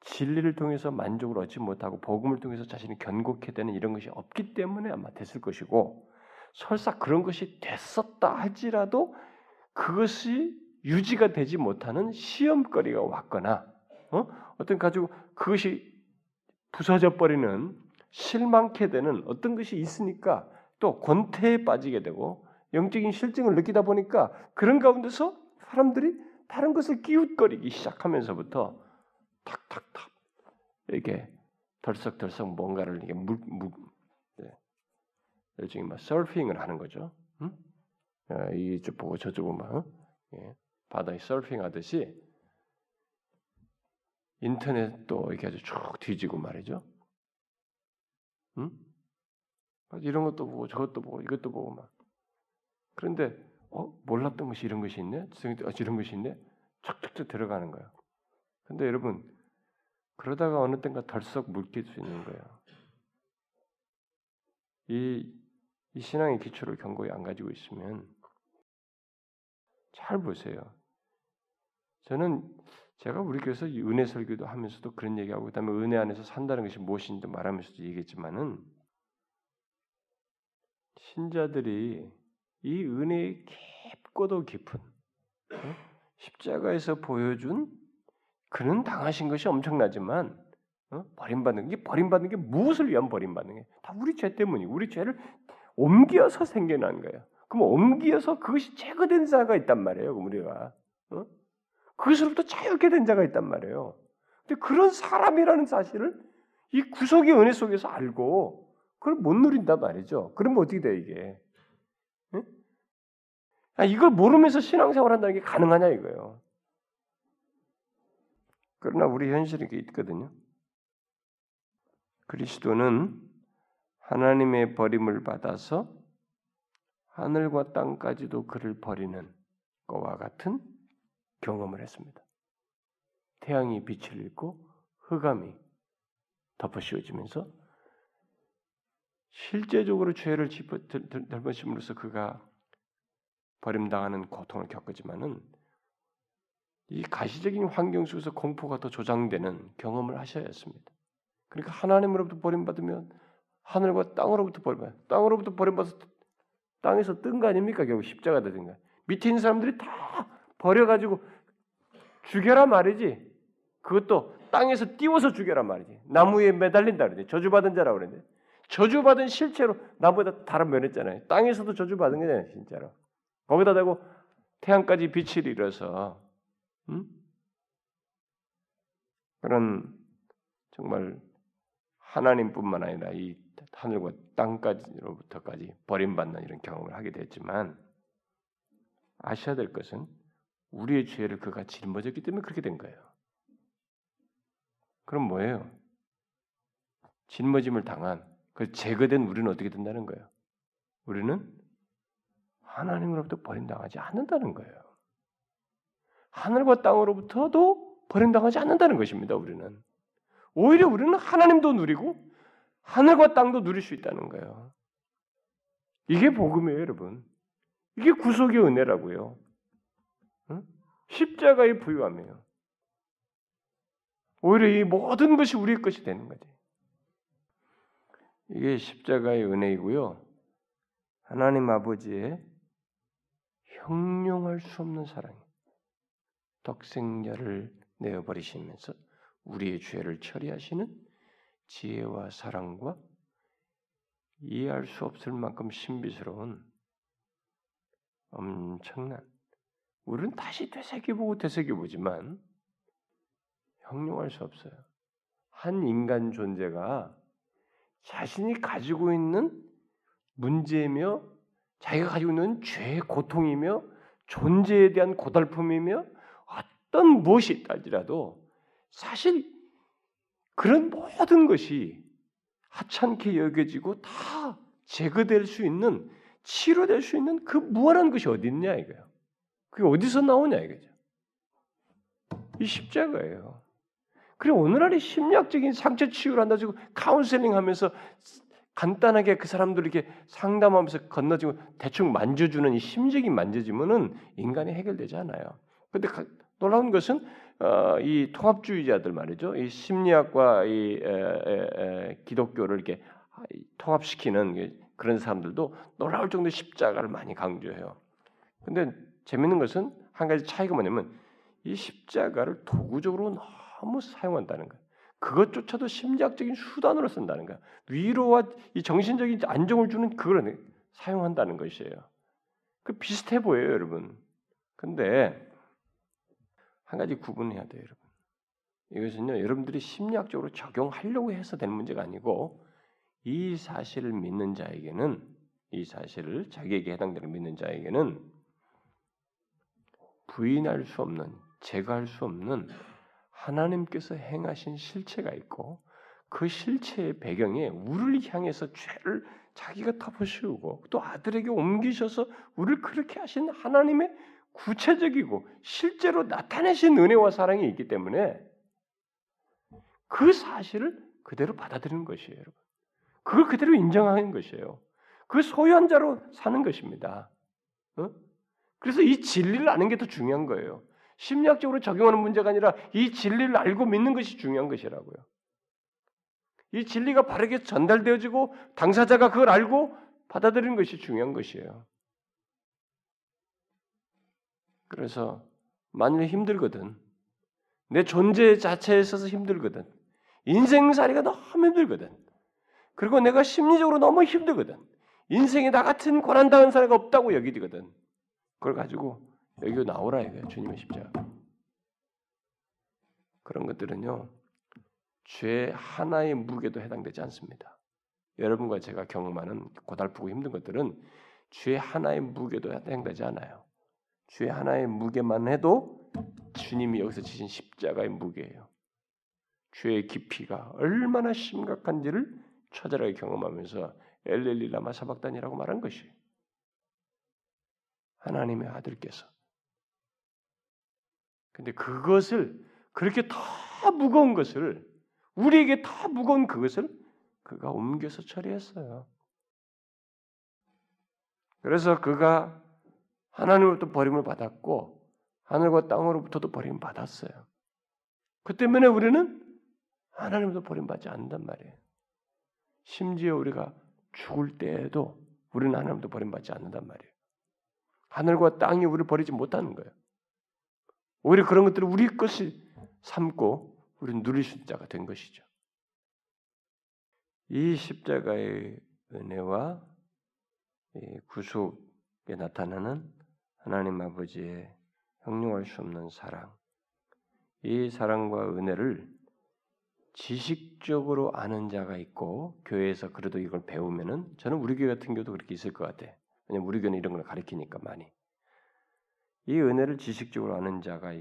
진리를 통해서 만족을 얻지 못하고 복음을 통해서 자신이 견고케 되는 이런 것이 없기 때문에 아마 됐을 것이고, 설사 그런 것이 됐었다 할지라도 그것이 유지가 되지 못하는 시험거리가 왔거나 어떤 가지고 그것이 부서져 버리는, 실망케 되는 어떤 것이 있으니까 또 권태에 빠지게 되고 영적인 실증을 느끼다 보니까 그런 가운데서 사람들이 다른 것을 끼웃거리기 시작하면서부터 탁탁탁 이렇게 덜썩덜썩 뭔가를 이렇게 일종의 막 서핑을 하는 거죠. 응? 이쪽 보고 저쪽 보고 막 바다에 서핑하듯이 인터넷도 이렇게 아주 쭉 뒤지고 말이죠. 응? 이런 것도 보고 저것도 보고 이것도 보고 막. 그런데 몰랐던 것이 이런 것이 있네, 이런 것이 있네, 척척척 들어가는 거예요. 근데 여러분 그러다가 어느 땐가 덜썩 물길 수 있는 거예요. 이 신앙의 기초를 견고히 안 가지고 있으면. 잘 보세요. 제가 우리 교회에서 은혜 설교도 하면서도 그런 얘기하고, 그다음에 은혜 안에서 산다는 것이 무엇인지 말하면서도 얘기했지만은, 신자들이 이 은혜의 깊고도 깊은 십자가에서 보여준, 그는 당하신 것이 엄청나지만 버림받는 게, 무엇을 위한 버림받는 게? 다 우리 죄 때문이에요. 우리 죄를 옮겨서 생겨난 거예요. 그럼 옮겨서 그것이 제거된 자가 있단 말이에요, 우리가. 그것으로부터 자유롭게 된 자가 있단 말이에요. 근데 그런 사람이라는 사실을 이 구속의 은혜 속에서 알고 그걸 못 누린단 말이죠. 그러면 어떻게 돼, 이게? 응? 이걸 모르면서 신앙생활 한다는 게 가능하냐, 이거예요. 그러나 우리 현실이 있거든요. 그리스도는 하나님의 버림을 받아서 하늘과 땅까지도 그를 버리는 것과 같은 경험을 했습니다. 태양이 빛을 잃고 흑암이 덮어씌워지면서 실제적으로 죄를 짊어짐으로써 그가 버림당하는 고통을 겪었지만은 이 가시적인 환경 속에서 공포가 더 조장되는 경험을 하셔야 했습니다. 그러니까 하나님으로부터 버림받으면 하늘과 땅으로부터 버림받아요. 땅으로부터 버림받아서 땅에서 뜬 거 아닙니까? 결국 십자가 되는 거. 밑에 있는 사람들이 다 버려가지고 죽여라 말이지. 그것도 땅에서 띄워서 죽여라 말이지. 나무에 매달린다 그러지. 저주받은 자라고 그러는데. 저주받은 실체로 나보다 다른 면했잖아요. 땅에서도 저주받은 거잖아요, 진짜로. 거기다 대고 태양까지 빛을 잃어서 그런 정말 하나님뿐만 아니라 이 하늘과 땅까지로부터까지 버림받는 이런 경험을 하게 됐지만, 아셔야 될 것은 우리의 죄를 그가 짊어졌기 때문에 그렇게 된 거예요. 그럼 뭐예요? 짊어짐을 당한, 그 제거된 우리는 어떻게 된다는 거예요? 우리는 하나님으로부터 버림당하지 않는다는 거예요. 하늘과 땅으로부터도 버림당하지 않는다는 것입니다, 우리는. 오히려 우리는 하나님도 누리고 하늘과 땅도 누릴 수 있다는 거예요. 이게 복음이에요, 여러분. 이게 구속의 은혜라고요. 응? 십자가의 부유함이에요. 오히려 이 모든 것이 우리의 것이 되는 거지. 이게 십자가의 은혜이고요. 하나님 아버지의 형용할 수 없는 사랑이에요. 독생자를 내어버리시면서 우리의 죄를 처리하시는 지혜와 사랑과 이해할 수 없을 만큼 신비스러운 엄청난, 우리는 다시 되새겨보고 되새겨보지만 형용할 수 없어요. 한 인간 존재가 자신이 가지고 있는 문제이며 자기가 가지고 있는 죄의 고통이며 존재에 대한 고달픔이며 어떤 무엇이 있다지라도 사실 그런 모든 것이 하찮게 여겨지고 다 제거될 수 있는, 치료될 수 있는 그 무한한 것이 어디 있냐 이거예요. 그게 어디서 나오냐 이거죠. 이 십자가예요. 그리고 오늘날이 심리학적인 상처 치유를 한다고 카운셀링하면서 간단하게 그 사람들 이렇게 상담하면서 건너지고 대충 만져주는 이 심적인 만져지면은 인간이 해결되지 않아요. 그런데 놀라운 것은 이 통합주의자들 말이죠. 이 심리학과 이 기독교를 이렇게 통합시키는 그런 사람들도 놀라울 정도의 십자가를 많이 강조해요. 그런데 재밌는 것은 한 가지 차이가 뭐냐면 이 십자가를 도구적으로 너무 사용한다는 거예요. 그것조차도 심리학적인 수단으로 쓴다는 거예요. 위로와 이 정신적인 안정을 주는 그걸 사용한다는 것이에요. 그 비슷해 보여요, 여러분. 근데 한 가지 구분해야 돼요, 여러분. 이것은요, 여러분들이 심리학적으로 적용하려고 해서 된 문제가 아니고 이 사실을 믿는 자에게는, 이 사실을 자기에게 해당되는 믿는 자에게는 부인할 수 없는, 제거할 수 없는 하나님께서 행하신 실체가 있고 그 실체의 배경에 우리를 향해서 죄를 자기가 덮어씌우고 또 아들에게 옮기셔서 우리를 그렇게 하신 하나님의 구체적이고 실제로 나타내신 은혜와 사랑이 있기 때문에 그 사실을 그대로 받아들이는 것이에요, 여러분. 그걸 그대로 인정하는 것이에요. 그 소유한 자로 사는 것입니다. 어? 그래서 이 진리를 아는 게 더 중요한 거예요. 심리학적으로 적용하는 문제가 아니라 이 진리를 알고 믿는 것이 중요한 것이라고요. 이 진리가 바르게 전달되어지고 당사자가 그걸 알고 받아들이는 것이 중요한 것이에요. 그래서 만일 힘들거든, 내 존재 자체에 있어서 힘들거든, 인생살이가 너무 힘들거든, 그리고 내가 심리적으로 너무 힘들거든, 인생에 나 같은 고난당한 사례가 없다고 여기거든, 그걸 가지고 여기로 나오라 이거예요. 주님의 십자가. 그런 것들은요, 죄 하나의 무게도 해당되지 않습니다. 여러분과 제가 경험하는 고달프고 힘든 것들은 죄 하나의 무게도 해당되지 않아요. 죄 하나의 무게만 해도 주님이 여기서 지신 십자가의 무게예요. 죄의 깊이가 얼마나 심각한지를 처절하게 경험하면서 엘렐리 라마 사박단이라고 말한 것이 하나님의 아들께서. 근데 그것을 그렇게 다 무거운 것을 우리에게 다 무거운 그것을 그가 옮겨서 처리했어요. 그래서 그가 하나님으로부터 버림을 받았고 하늘과 땅으로부터도 버림을 받았어요. 그 때문에 우리는 하나님으로부터 버림받지 않는단 말이에요. 심지어 우리가 죽을 때에도 우리는 하나님으로부터 버림받지 않는단 말이에요. 하늘과 땅이 우리를 버리지 못하는 거예요. 오히려 그런 것들을 우리 것이 삼고 우리는 누릴 수 있는 자가 된 것이죠. 이 십자가의 은혜와 이 구속에 나타나는 하나님 아버지의 형용할 수 없는 사랑, 이 사랑과 은혜를 지식적으로 아는 자가 있고 교회에서 그래도 이걸 배우면은, 저는 우리 교회 같은 경우도 그렇게 있을 것 같아. 왜냐면 우리 교회는 이런 걸 가르치니까 많이. 이 은혜를 지식적으로 아는 자가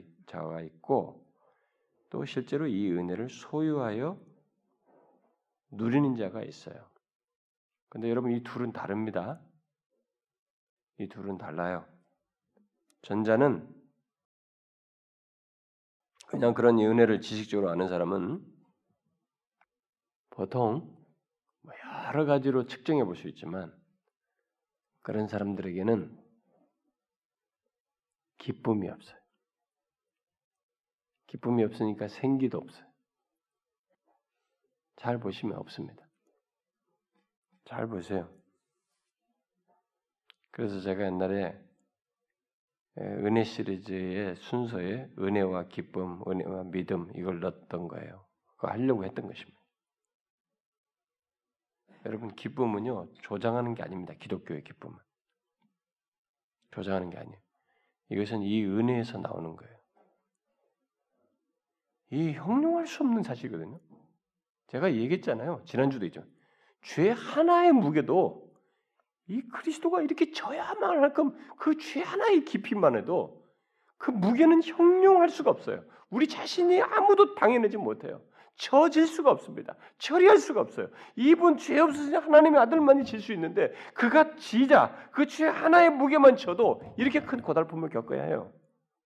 있고 또 실제로 이 은혜를 소유하여 누리는 자가 있어요. 근데 여러분 이 둘은 다릅니다. 이 둘은 달라요. 전자는 그냥 그런 이 은혜를 지식적으로 아는 사람은 보통 여러 가지로 측정해 볼 수 있지만 그런 사람들에게는 기쁨이 없어요. 기쁨이 없으니까 생기도 없어요. 잘 보시면 없습니다. 잘 보세요. 그래서 제가 옛날에 은혜 시리즈의 순서에 은혜와 기쁨, 은혜와 믿음 이걸 넣었던 거예요. 그거 하려고 했던 것입니다. 여러분 기쁨은요 조장하는 게 아닙니다. 기독교의 기쁨은 조장하는 게 아니에요. 이것은 이 은혜에서 나오는 거예요. 이 형용할 수 없는 사실이거든요. 제가 얘기했잖아요. 지난주도 있죠. 죄 하나의 무게도 이 그리스도가 이렇게 져야만 할끔 그 죄 하나의 깊이만 해도 그 무게는 형용할 수가 없어요. 우리 자신이 아무도 당해내지 못해요. 져질 수가 없습니다. 처리할 수가 없어요. 이분 죄 없으신 하나님의 아들만이 질 수 있는데 그가 지자 그 죄 하나의 무게만 져도 이렇게 큰 고달픔을 겪어야 해요.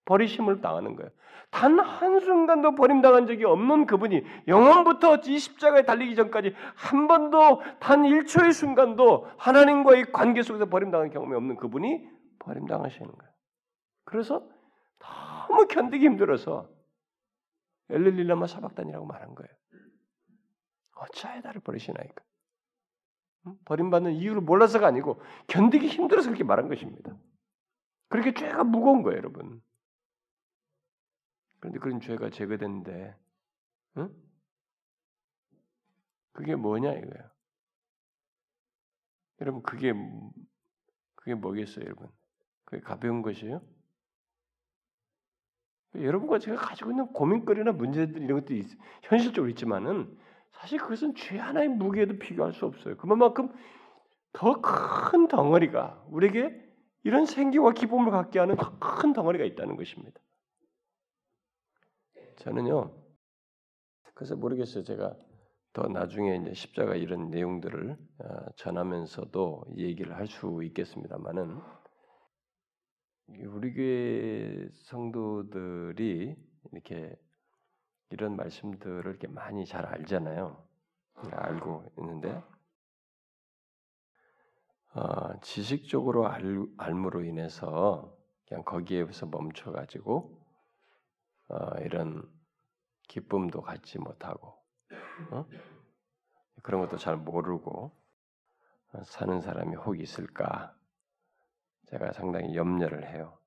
버리심을 당하는 거예요. 단 한순간도 버림당한 적이 없는 그분이 영원부터 이 십자가에 달리기 전까지 한 번도 단 1초의 순간도 하나님과의 관계 속에서 버림당한 경험이 없는 그분이 버림당하시는 거예요. 그래서 너무 견디기 힘들어서 엘릴릴라마 사박단이라고 말한 거예요. 어찌하여 나를 버리시나이까? 버림받는 이유를 몰라서가 아니고 견디기 힘들어서 그렇게 말한 것입니다. 그렇게 죄가 무거운 거예요, 여러분. 그런데 그런 죄가 제거됐는데, 응? 그게 뭐냐 이거예요. 여러분 그게 뭐겠어요, 여러분? 그게 가벼운 것이에요? 여러분과 제가 가지고 있는 고민거리나 문제들 이런 것도 현실적으로 있지만은 사실 그것은 죄 하나의 무게에도 비교할 수 없어요. 그만큼 더 큰 덩어리가 우리에게 이런 생기와 기쁨을 갖게 하는 더 큰 덩어리가 있다는 것입니다. 저는요, 그래서 모르겠어요. 제가 더 나중에 이제 십자가 이런 내용들을 전하면서도 얘기를 할 수 있겠습니다만은 우리 교회 성도들이 이렇게 이런 말씀들을 이렇게 많이 잘 알잖아요. 알고 있는데 지식적으로 알므로 인해서 그냥 거기에서 멈춰가지고 이런 기쁨도 갖지 못하고 그런 것도 잘 모르고 사는 사람이 혹 있을까 제가 상당히 염려를 해요.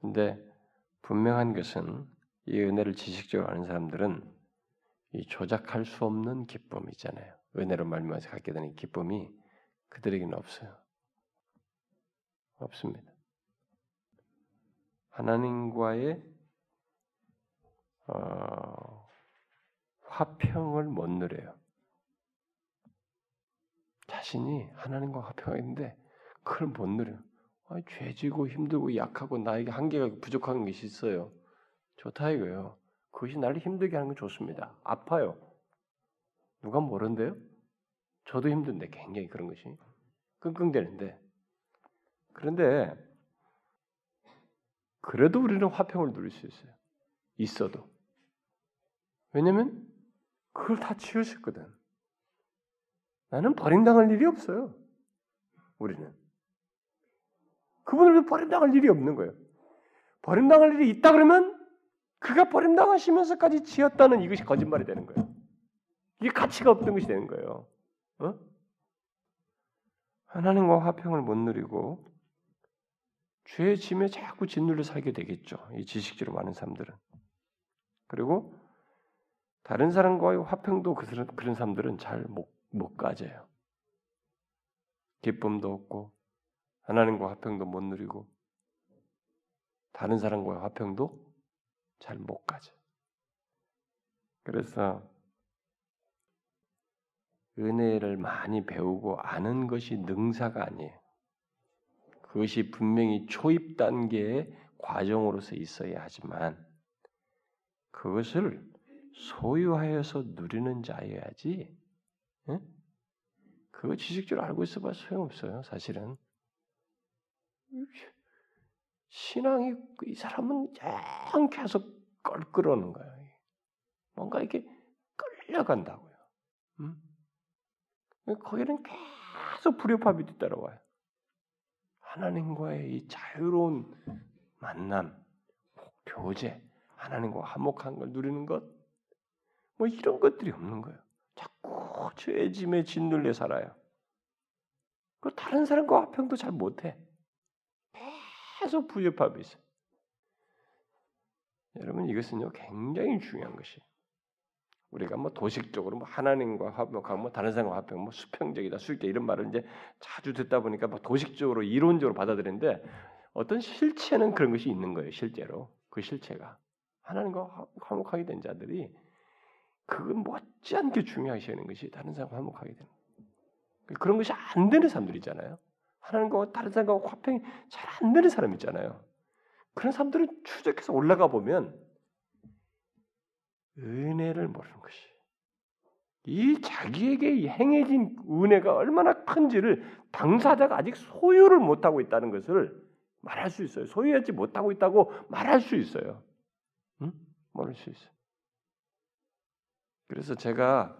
근데 분명한 것은 이 은혜를 지식적으로 아는 사람들은 이 조작할 수 없는 기쁨이 있잖아요. 은혜로 말미암아서 갖게 되는 기쁨이 그들에게는 없어요. 없습니다. 하나님과의 화평을 못 누려요. 자신이 하나님과 화평하게 있는데 그걸 못 누려요. 아니, 죄지고 힘들고 약하고 나에게 한계가 부족한 것이 있어요. 좋다 이거예요. 그것이 나를 힘들게 하는 건 좋습니다. 아파요. 누가 모른대요? 저도 힘든데 굉장히 그런 것이 끙끙대는데 그런데 그래도 우리는 화평을 누릴 수 있어요. 있어도. 왜냐면 그걸 다 치우셨거든. 나는 버림당할 일이 없어요. 우리는. 그분으로부터 버림당할 일이 없는 거예요. 버림당할 일이 있다 그러면 그가 버림당하시면서까지 지었다는 이것이 거짓말이 되는 거예요. 이게 가치가 없던 것이 되는 거예요. 어? 하나님과 화평을 못 누리고 죄의 짐에 자꾸 짓눌려 살게 되겠죠. 이 지식지로 많은 사람들은. 그리고 다른 사람과의 화평도 그런 사람들은 잘 못 가져요. 기쁨도 없고 하나님과 화평도 못 누리고 다른 사람과의 화평도 잘 못 가져요. 그래서 은혜를 많이 배우고 아는 것이 능사가 아니에요. 그것이 분명히 초입 단계의 과정으로서 있어야 하지만 그것을 소유하여서 누리는 자여야지 응? 그거 지식적으로 알고 있어봐야 소용없어요. 사실은. 신앙이 이 사람은 영 계속 끌어오는 거예요. 뭔가 이렇게 끌려간다고요. 응? 거기는 계속 불협화음이 뒤따라와요. 하나님과의 이 자유로운 만남, 교제, 하나님과 화목한 걸 누리는 것, 뭐 이런 것들이 없는 거예요. 자꾸 죄의 짐에 짓눌려 살아요. 그리고 다른 사람과 화평도 잘 못해. 계속 부여파고 있어요. 여러분 이것은요 굉장히 중요한 것이에요. 우리가 뭐 도식적으로 뭐 하나님과 화평하고 뭐 다른 사람과 화평, 뭐 수평적이다, 수익적 이런 말을 이제 자주 듣다 보니까 뭐 도식적으로 이론적으로 받아들이는데 어떤 실체는 그런 것이 있는 거예요. 실제로 그 실체가 하나님과 화목하게 된 자들이 그걸 못지않게 중요시하는 것이 다른 사람과 화목하게 되는 거예요. 그런 것이 안 되는 사람들 있잖아요. 하나님과 다른 사람과 화평이 잘 안 되는 사람 있잖아요. 그런 사람들은 추적해서 올라가 보면 은혜를 모르는 것이 이 자기에게 행해진 은혜가 얼마나 큰지를 당사자가 아직 소유를 못하고 있다는 것을 말할 수 있어요. 소유하지 못하고 있다고 말할 수 있어요. 응? 모를 수 있어요. 그래서 제가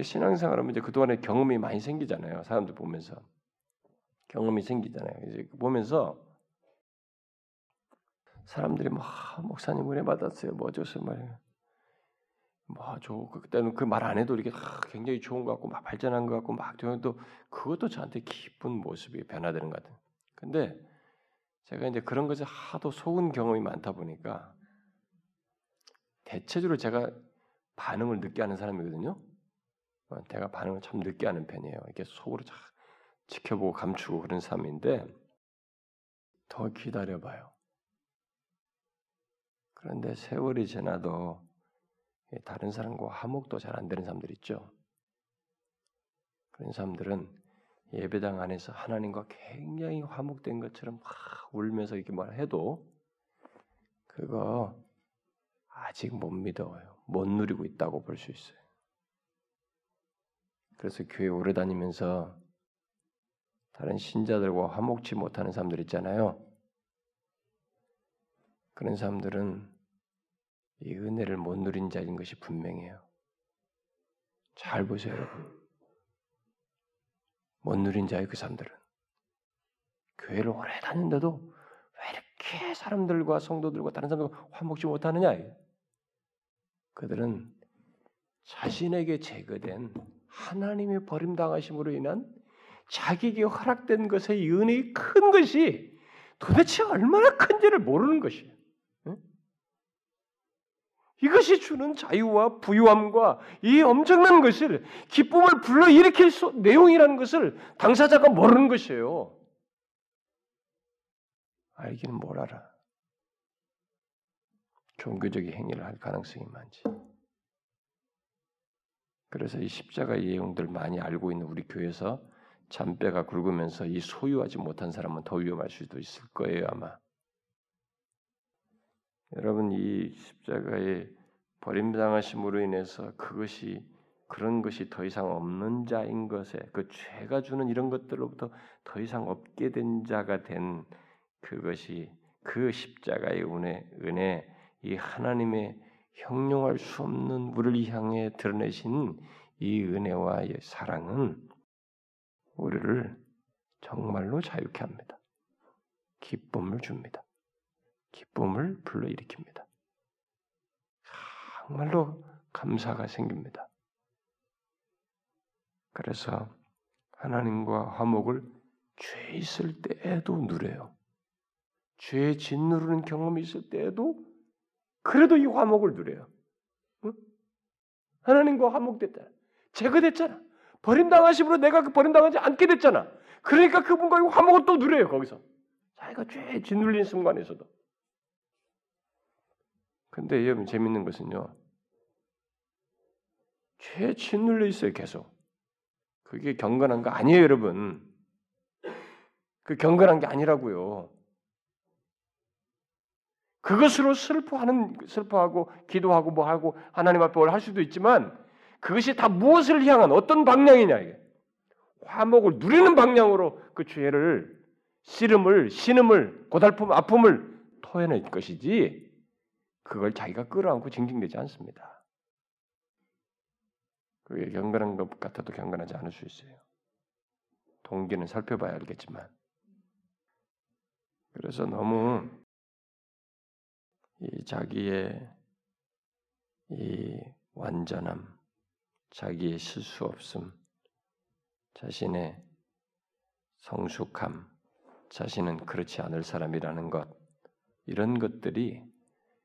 신앙생활 하면 이제 그동안에 경험이 많이 생기잖아요. 사람들 보면서 경험이 생기잖아요. 이제 보면서 사람들이 뭐 목사님 은혜 받았어요. 뭐 어쩌서 말이에요. 뭐 저 그때는 그 말 안 해도 이렇게 굉장히 좋은 것 같고 막 발전한 것 같고 막 또 그것도 저한테 기쁜 모습이 변화되는 것 같아요. 근데 제가 이제 그런 것에 하도 속은 경험이 많다 보니까 대체적으로 제가 반응을 늦게 하는 사람이거든요. 제가 반응을 참 늦게 하는 편이에요. 이렇게 속으로 참 지켜보고 감추고 그런 사람인데 더 기다려봐요. 그런데 세월이 지나도 다른 사람과 화목도 잘 안 되는 사람들 있죠. 그런 사람들은 예배당 안에서 하나님과 굉장히 화목된 것처럼 막 울면서 이렇게 말해도 그거 아직 못 믿어요. 못 누리고 있다고 볼 수 있어요. 그래서 교회 오래 다니면서 다른 신자들과 화목치 못하는 사람들 있잖아요. 그런 사람들은 이 은혜를 못 누린 자인 것이 분명해요. 잘 보세요, 여러분. 못 누린 자예요, 그 사람들은. 교회를 오래 다니는데도 왜 이렇게 사람들과 성도들과 다른 사람들과 화목지 못하느냐. 그들은 자신에게 제거된 하나님의 버림당하심으로 인한 자기에게 허락된 것의 은혜의 큰 것이 도대체 얼마나 큰지를 모르는 것이에요. 이것이 주는 자유와 부유함과 이 엄청난 것을 기쁨을 불러일으킬 내용이라는 것을 당사자가 모르는 것이에요. 알기는 뭘 알아. 종교적인 행위를 할 가능성이 많지. 그래서 이 십자가의 내용들 많이 알고 있는 우리 교회에서 잔뼈가 굵으면서 이 소유하지 못한 사람은 더 위험할 수도 있을 거예요 아마. 여러분 이 십자가의 버림당하심으로 인해서 그것이 그런 것이 더 이상 없는 자인 것에 그 죄가 주는 이런 것들로부터 더 이상 없게 된 자가 된 그것이 그 십자가의 은혜 이 하나님의 형용할 수 없는 우리를 향해 드러내신 이 은혜와 사랑은 우리를 정말로 자유케 합니다. 기쁨을 줍니다. 기쁨을 불러일으킵니다. 정말로 감사가 생깁니다. 그래서 하나님과 화목을 죄 있을 때에도 누려요. 죄 짓누르는 경험이 있을 때에도 그래도 이 화목을 누려요. 응? 하나님과 화목됐다. 제거됐잖아. 버림당하심으로 내가 그 버림당하지 않게 됐잖아. 그러니까 그분과의 화목을 또 누려요. 거기서. 자기가 죄 짓눌린 순간에서도. 근데 여러분 재밌는 것은요. 죄에 짓눌려 있어요. 계속. 그게 경건한 거 아니에요. 여러분. 그 경건한 게 아니라고요. 그것으로 슬퍼하고 기도하고 뭐 하고 하나님 앞에 올 할 수도 있지만 그것이 다 무엇을 향한 어떤 방향이냐 이게. 화목을 누리는 방향으로 그 죄를 씨름을 신음을 고달픔 아픔을 토해낼 것이지 그걸 자기가 끌어안고 징징대지 않습니다. 그게 경건한 것 같아도 경건하지 않을 수 있어요. 동기는 살펴봐야 알겠지만 그래서 너무 이 자기의 이 완전함, 자기의 실수 없음, 자신의 성숙함, 자신은 그렇지 않을 사람이라는 것, 이런 것들이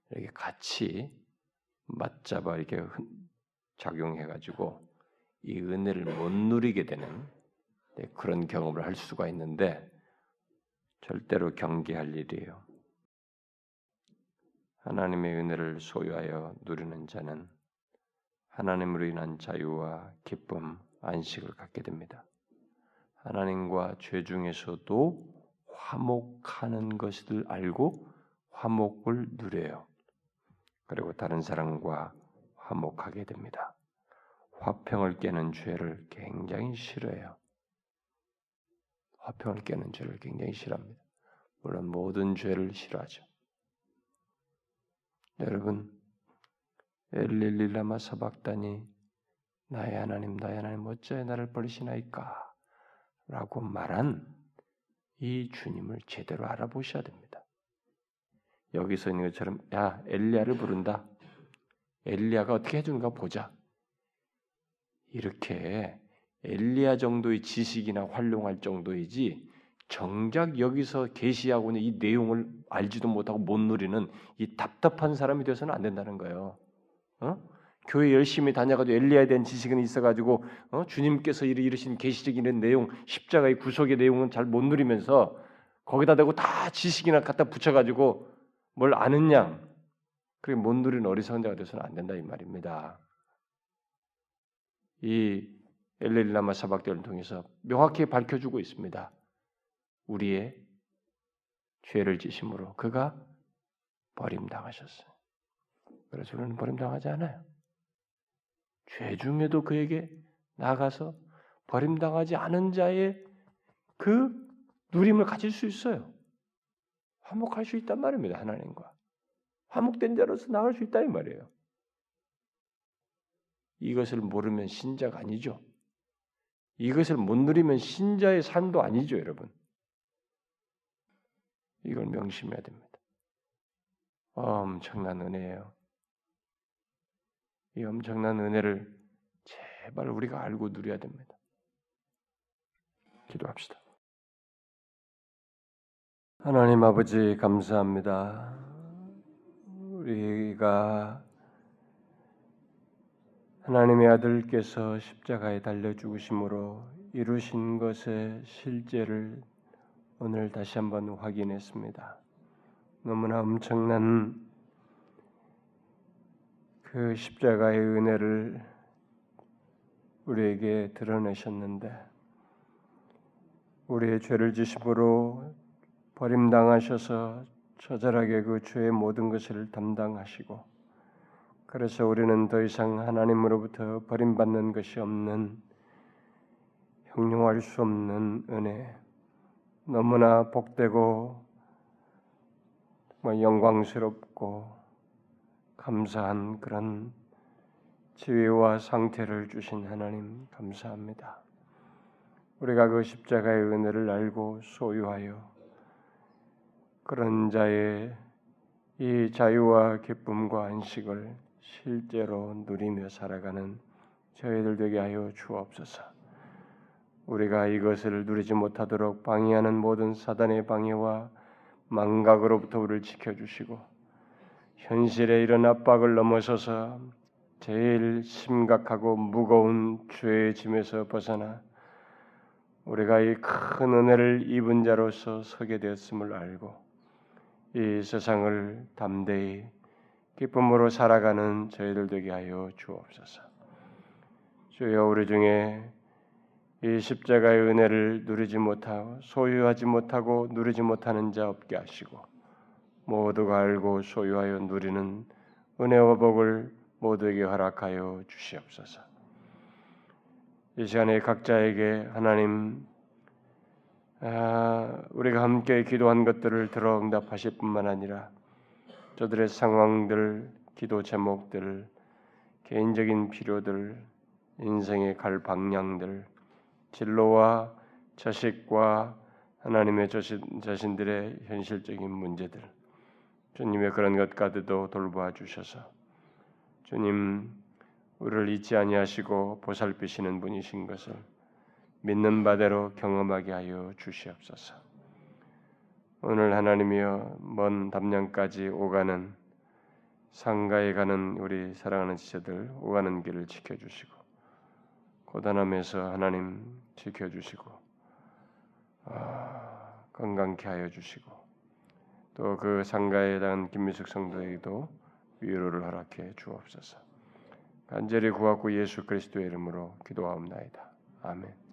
이렇게 같이 맞잡아 이렇게 작용해가지고 이 은혜를 못 누리게 되는 그런 경험을 할 수가 있는데 절대로 경계할 일이에요. 하나님의 은혜를 소유하여 누리는 자는 하나님으로 인한 자유와 기쁨, 안식을 갖게 됩니다. 하나님과 죄 중에서도 화목하는 것을 알고 화목을 누려요. 그리고 다른 사람과 화목하게 됩니다. 화평을 깨는 죄를 굉장히 싫어해요. 화평을 깨는 죄를 굉장히 싫어합니다. 물론 모든 죄를 싫어하죠. 여러분, 엘릴리라마 사박다니 나의 하나님, 나의 하나님 어째 나를 버리시나이까? 라고 말한 이 주님을 제대로 알아보셔야 됩니다. 여기서 있는 것처럼 야, 엘리야를 부른다. 엘리야가 어떻게 해주는가 보자. 이렇게 엘리야 정도의 지식이나 활용할 정도이지 정작 여기서 계시하고 있는 이 내용을 알지도 못하고 못 누리는 이 답답한 사람이 되어서는 안 된다는 거예요. 교회 열심히 다녀가지고 엘리야에 대한 지식은 있어가지고 주님께서 이르신 계시적인 이런 내용, 십자가의 구속의 내용은 잘 못 누리면서 거기다 대고 다 지식이나 갖다 붙여가지고 뭘 아는 양, 그렇게 못 누리는 어리석은 자가 되어서는 안 된다 이 말입니다. 이 엘릴라마 사박대를 통해서 명확히 밝혀주고 있습니다. 우리의 죄를 지심으로 그가 버림당하셨어요. 그래서 우리는 버림당하지 않아요. 죄 중에도 그에게 나가서 버림당하지 않은 자의 그 누림을 가질 수 있어요. 화목할 수 있단 말입니다. 하나님과 화목된 자로서 나갈 수 있다 이 말이에요. 이것을 모르면 신자가 아니죠. 이것을 못 누리면 신자의 삶도 아니죠, 여러분. 이걸 명심해야 됩니다. 엄청난 은혜예요. 이 엄청난 은혜를 제발 우리가 알고 누려야 됩니다. 기도합시다. 하나님 아버지 감사합니다. 우리가 하나님의 아들께서 십자가에 달려 죽으심으로 이루신 것의 실제를 오늘 다시 한번 확인했습니다. 너무나 엄청난 그 십자가의 은혜를 우리에게 드러내셨는데 우리의 죄를 지심으로 버림당하셔서 처절하게 그 죄의 모든 것을 담당하시고 그래서 우리는 더 이상 하나님으로부터 버림받는 것이 없는 형용할 수 없는 은혜, 너무나 복되고 정말 영광스럽고 감사한 그런 지위와 상태를 주신 하나님 감사합니다. 우리가 그 십자가의 은혜를 알고 소유하여 그런 자의 이 자유와 기쁨과 안식을 실제로 누리며 살아가는 저희들 되게 하여 주옵소서. 우리가 이것을 누리지 못하도록 방해하는 모든 사단의 방해와 망각으로부터 우리를 지켜주시고 현실의 이런 압박을 넘어서서 제일 심각하고 무거운 죄의 짐에서 벗어나 우리가 이 큰 은혜를 입은 자로서 서게 되었음을 알고 이 세상을 담대히 기쁨으로 살아가는 저희들 되게 하여 주옵소서. 주여, 우리 중에 이 십자가의 은혜를 누리지 못하고 소유하지 못하고 누리지 못하는 자 없게 하시고 모두가 알고 소유하여 누리는 은혜와 복을 모두에게 허락하여 주시옵소서. 이 시간에 각자에게 하나님, 우리가 함께 기도한 것들을 들어 응답하실 뿐만 아니라 저들의 상황들, 기도 제목들, 개인적인 필요들, 인생의 갈 방향들, 진로와 자식과 하나님의 자신들의 현실적인 문제들, 주님의 그런 것까지도 돌보아 주셔서 주님, 우리를 잊지 아니하시고 보살피시는 분이신 것을 믿는 바대로 경험하게 하여 주시옵소서. 오늘 하나님이여 먼 담양까지 오가는 상가에 가는 우리 사랑하는 지체들 오가는 길을 지켜주시고 고단함에서 하나님 지켜주시고 건강케 하여 주시고 또 그 상가에 대한 김미숙 성도에게도 위로를 허락해 주옵소서. 간절히 구하고 예수 그리스도의 이름으로 기도하옵나이다. 아멘.